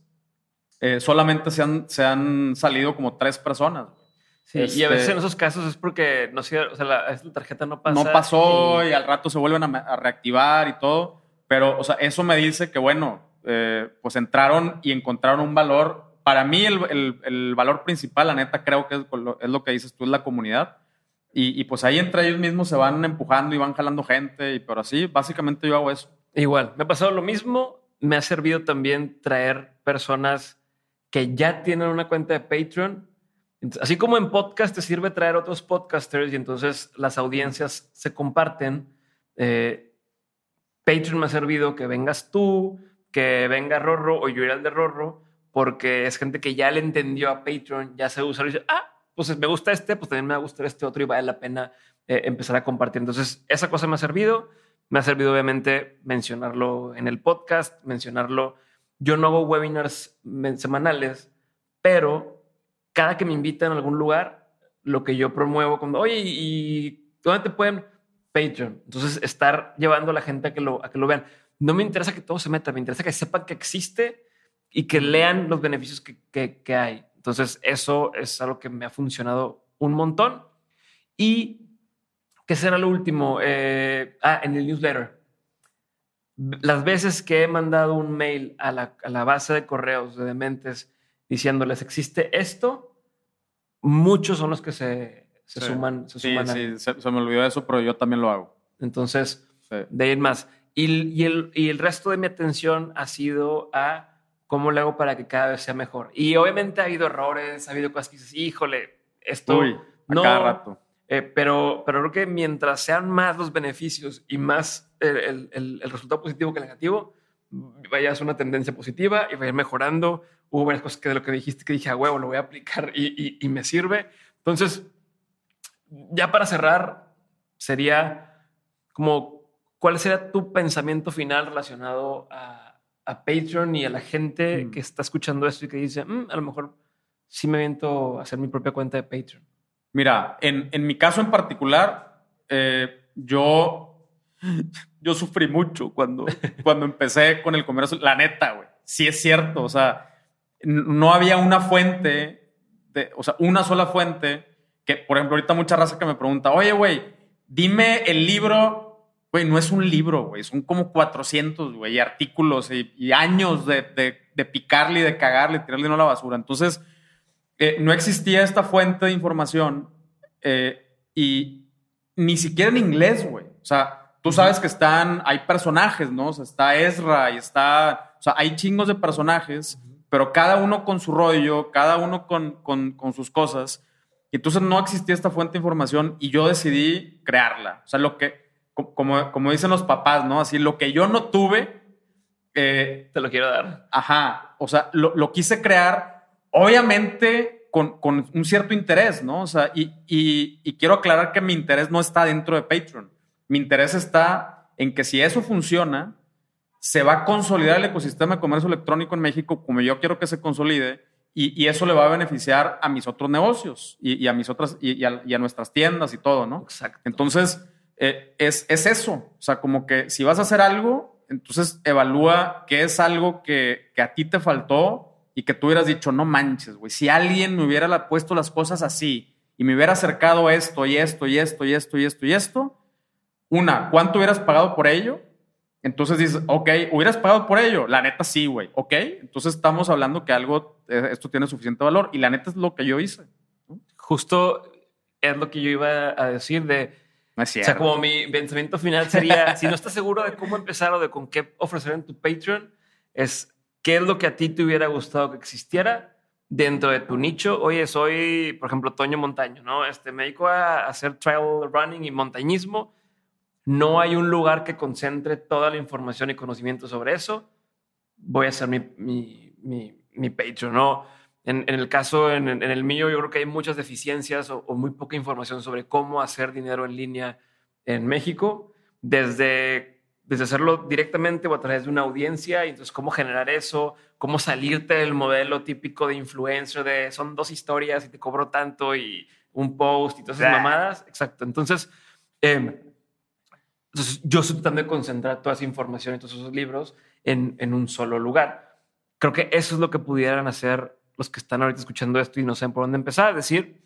solamente se han salido como 3 personas. Sí, y a veces en esos casos es porque no sé, o sea, la tarjeta no pasa. No pasó y al rato se vuelven a reactivar y todo. Pero, o sea, eso me dice que, bueno, pues entraron y encontraron un valor. Para mí el valor principal, la neta, creo que es lo que dices tú, es la comunidad. Y pues ahí entre ellos mismos se van empujando y van jalando gente. Pero así, básicamente yo hago eso. Igual, me ha pasado lo mismo. Me ha servido también traer personas que ya tienen una cuenta de Patreon. Así como en podcast te sirve traer otros podcasters y entonces las audiencias se comparten, Patreon me ha servido que vengas tú, que venga Rorro o yo iré al de Rorro, porque es gente que ya le entendió a Patreon, ya se usa y dice, pues me gusta este, pues también me va a gustar este otro y vale la pena empezar a compartir. Entonces esa cosa me ha servido. Me ha servido obviamente mencionarlo en el podcast, mencionarlo. Yo no hago webinars semanales, pero cada que me invitan a algún lugar, lo que yo promuevo, cuando, oye, ¿y dónde te pueden? Patreon. Entonces, estar llevando a la gente a que lo vean. No me interesa que todo se meta, me interesa que sepan que existe y que lean los beneficios que hay. Entonces, eso es algo que me ha funcionado un montón. ¿Y qué será lo último? En el newsletter. Las veces que he mandado un mail a la base de correos de Dementes diciéndoles existe esto, muchos son los que se suman. Se me olvidó eso, pero yo también lo hago. Entonces, de ahí en más. Y el resto de mi atención ha sido a ¿cómo lo hago para que cada vez sea mejor? Y obviamente ha habido errores, ha habido cosas que dices, híjole, esto a cada rato. Pero creo que mientras sean más los beneficios y más el resultado positivo que el negativo, vaya a ser una tendencia positiva y va a ir mejorando. Hubo varias cosas que de lo que dijiste que dije, a huevo, lo voy a aplicar y me sirve. Entonces, ya para cerrar, sería como, ¿cuál sería tu pensamiento final relacionado a Patreon y a la gente que está escuchando esto y que dice, a lo mejor sí me aviento a hacer mi propia cuenta de Patreon? Mira, en mi caso en particular, yo sufrí mucho cuando empecé con el comercio. La neta, güey, sí es cierto. O sea, no había una fuente, una sola fuente. Que, por ejemplo, ahorita mucha raza que me pregunta, oye, güey, dime el libro. Güey, no es un libro, güey. Son como 400, güey, artículos y años de picarle y de cagarle, tirarle no a la basura. Entonces, no existía esta fuente de información y ni siquiera en inglés, güey. O sea, tú sabes que hay personajes, ¿no? O sea, está Ezra y o sea, hay chingos de personajes, pero cada uno con su rollo, cada uno con sus cosas. Y entonces no existía esta fuente de información y yo decidí crearla. O sea, lo que, como dicen los papás, ¿no? Así, lo que yo no tuve... te lo quiero dar. Ajá. O sea, lo quise crear... Obviamente con un cierto interés, ¿no? O sea, y quiero aclarar que mi interés no está dentro de Patreon. Mi interés está en que si eso funciona, se va a consolidar el ecosistema de comercio electrónico en México como yo quiero que se consolide y eso le va a beneficiar a mis otros negocios y a mis otras y a nuestras tiendas y todo, ¿no? Exacto. Entonces, es eso. O sea, como que si vas a hacer algo, entonces evalúa qué es algo que a ti te faltó y que tú hubieras dicho, no manches, güey. Si alguien me hubiera puesto las cosas así y me hubiera acercado esto y esto y esto y esto y esto y esto, ¿cuánto hubieras pagado por ello? Entonces dices, ok, ¿hubieras pagado por ello? La neta sí, güey. Ok, entonces estamos hablando que esto tiene suficiente valor y la neta es lo que yo hice. Justo es lo que yo iba a decir No es cierto. O sea, como mi pensamiento final sería, si no estás seguro de cómo empezar o de con qué ofrecer en tu Patreon, es... ¿Qué es lo que a ti te hubiera gustado que existiera dentro de tu nicho? Oye, soy, por ejemplo, Toño Montaño, ¿no? Me dedico a hacer trail running y montañismo. No hay un lugar que concentre toda la información y conocimiento sobre eso. Voy a hacer mi Patreon, ¿no? En el caso, en el mío, yo creo que hay muchas deficiencias o muy poca información sobre cómo hacer dinero en línea en México. Desde hacerlo directamente o a través de una audiencia. Y entonces, ¿cómo generar eso? ¿Cómo salirte del modelo típico de influencer de son dos historias y te cobro tanto y un post y todas esas mamadas? Exacto. Entonces, yo estoy tratando de concentrar toda esa información y todos esos libros en un solo lugar. Creo que eso es lo que pudieran hacer los que están ahorita escuchando esto y no saben por dónde empezar. Es decir,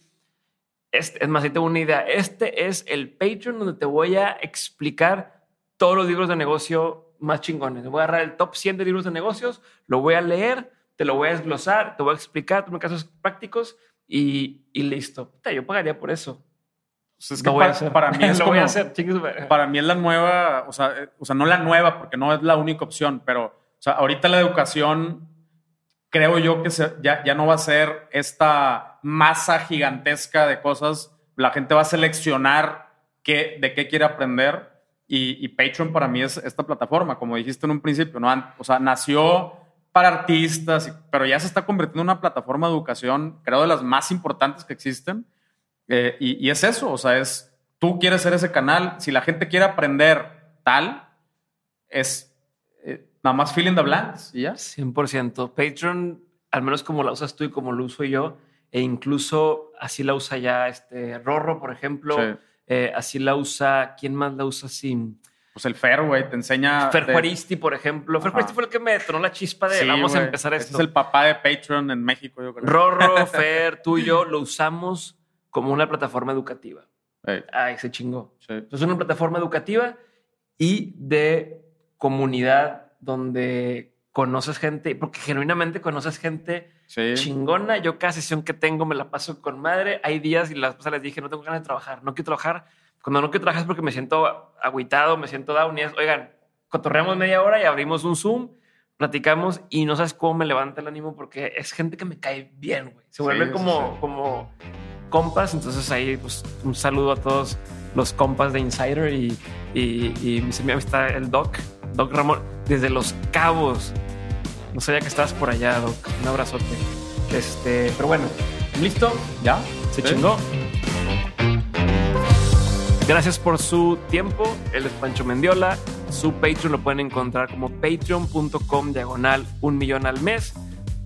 es más, ahí tengo una idea. Este es el Patreon donde te voy a explicar todos los libros de negocio más chingones. Voy a agarrar el top 100 de libros de negocios, lo voy a leer, te lo voy a desglosar, te voy a explicar, tengo casos prácticos y listo. Yo pagaría por eso. Entonces, para mí es lo como, voy a hacer. Para mí es la nueva, o sea, no la nueva porque no es la única opción, pero o sea, ahorita la educación creo yo que ya no va a ser esta masa gigantesca de cosas. La gente va a seleccionar de qué quiere aprender. Y Patreon para mí es esta plataforma, como dijiste en un principio, ¿no? O sea, nació para artistas, pero ya se está convirtiendo en una plataforma de educación, creo, de las más importantes que existen. Y es eso, o sea, tú quieres ser ese canal. Si la gente quiere aprender tal, es nada más fill in the blanks y ya. 100%. Patreon, al menos como la usas tú y como lo uso yo, e incluso así la usa ya Rorro, por ejemplo. Sí. Así la usa. ¿Quién más la usa así? Pues el Fer, güey, te enseña. Fer Juaristi, por ejemplo. Ajá. Fer Juaristi fue el que me tronó la chispa de vamos a empezar esto. Es el papá de Patreon en México, yo creo. Rorro, Fer, tú y yo lo usamos como una plataforma educativa. Hey. Ay, se chingó. Sí. Entonces, una plataforma educativa y de comunidad donde conoces gente, porque genuinamente conoces gente chingona. Yo cada sesión que tengo me la paso con madre. Hay días y las cosas les dije, no tengo ganas de trabajar, no quiero trabajar. Cuando no quiero trabajar es porque me siento agüitado, me siento down. Oigan, cotorreamos media hora y abrimos un Zoom platicamos y no sabes cómo me levanta el ánimo porque es gente que me cae bien, güey. Se vuelve como compas. Entonces ahí pues un saludo a todos los compas de Insider y mi amistad, el Doc Ramón, desde Los Cabos. No sabía que estabas por allá, Doc. Un abrazote. Pero bueno, ¿listo? ¿Ya? ¿Se chingó? Gracias por su tiempo. Él es Pancho Mendiola. Su Patreon lo pueden encontrar como patreon.com/$1,000,000 al mes.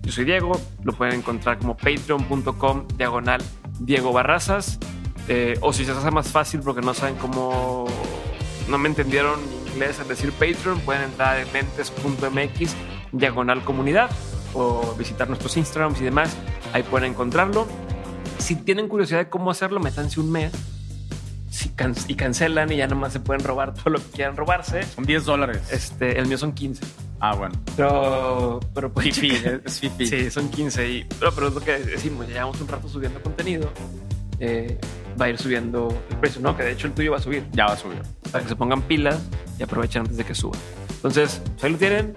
Yo soy Diego. Lo pueden encontrar como patreon.com/Diego Barrazas. O si se hace más fácil porque no saben cómo, no me entendieron inglés al decir Patreon, pueden entrar a dementes.mx/comunidad o visitar nuestros Instagrams y demás. Ahí pueden encontrarlo. Si tienen curiosidad de cómo hacerlo, métanse un mes y cancelan y ya nomás se pueden robar todo lo que quieran robarse. Son $10. El mío son 15. Ah, bueno. Pero pues, fifi, es fifi. Sí, son 15. Pero es lo que decimos, ya llevamos un rato subiendo contenido. Va a ir subiendo el precio, ¿no? Que de hecho el tuyo va a subir. Ya va a subir. Para que se pongan pilas y aprovechen antes de que suba. Entonces, ahí lo tienen.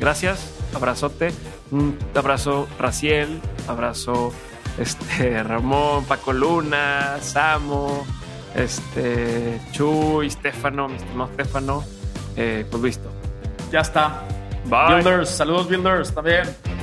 Gracias. Abrazote. Un abrazo Raciel. Abrazo Ramón, Paco Luna, Samo... Chuy, Estefano, mi estimado Estefano, pues listo. Ya está. Bye. Builders, saludos Builders, también.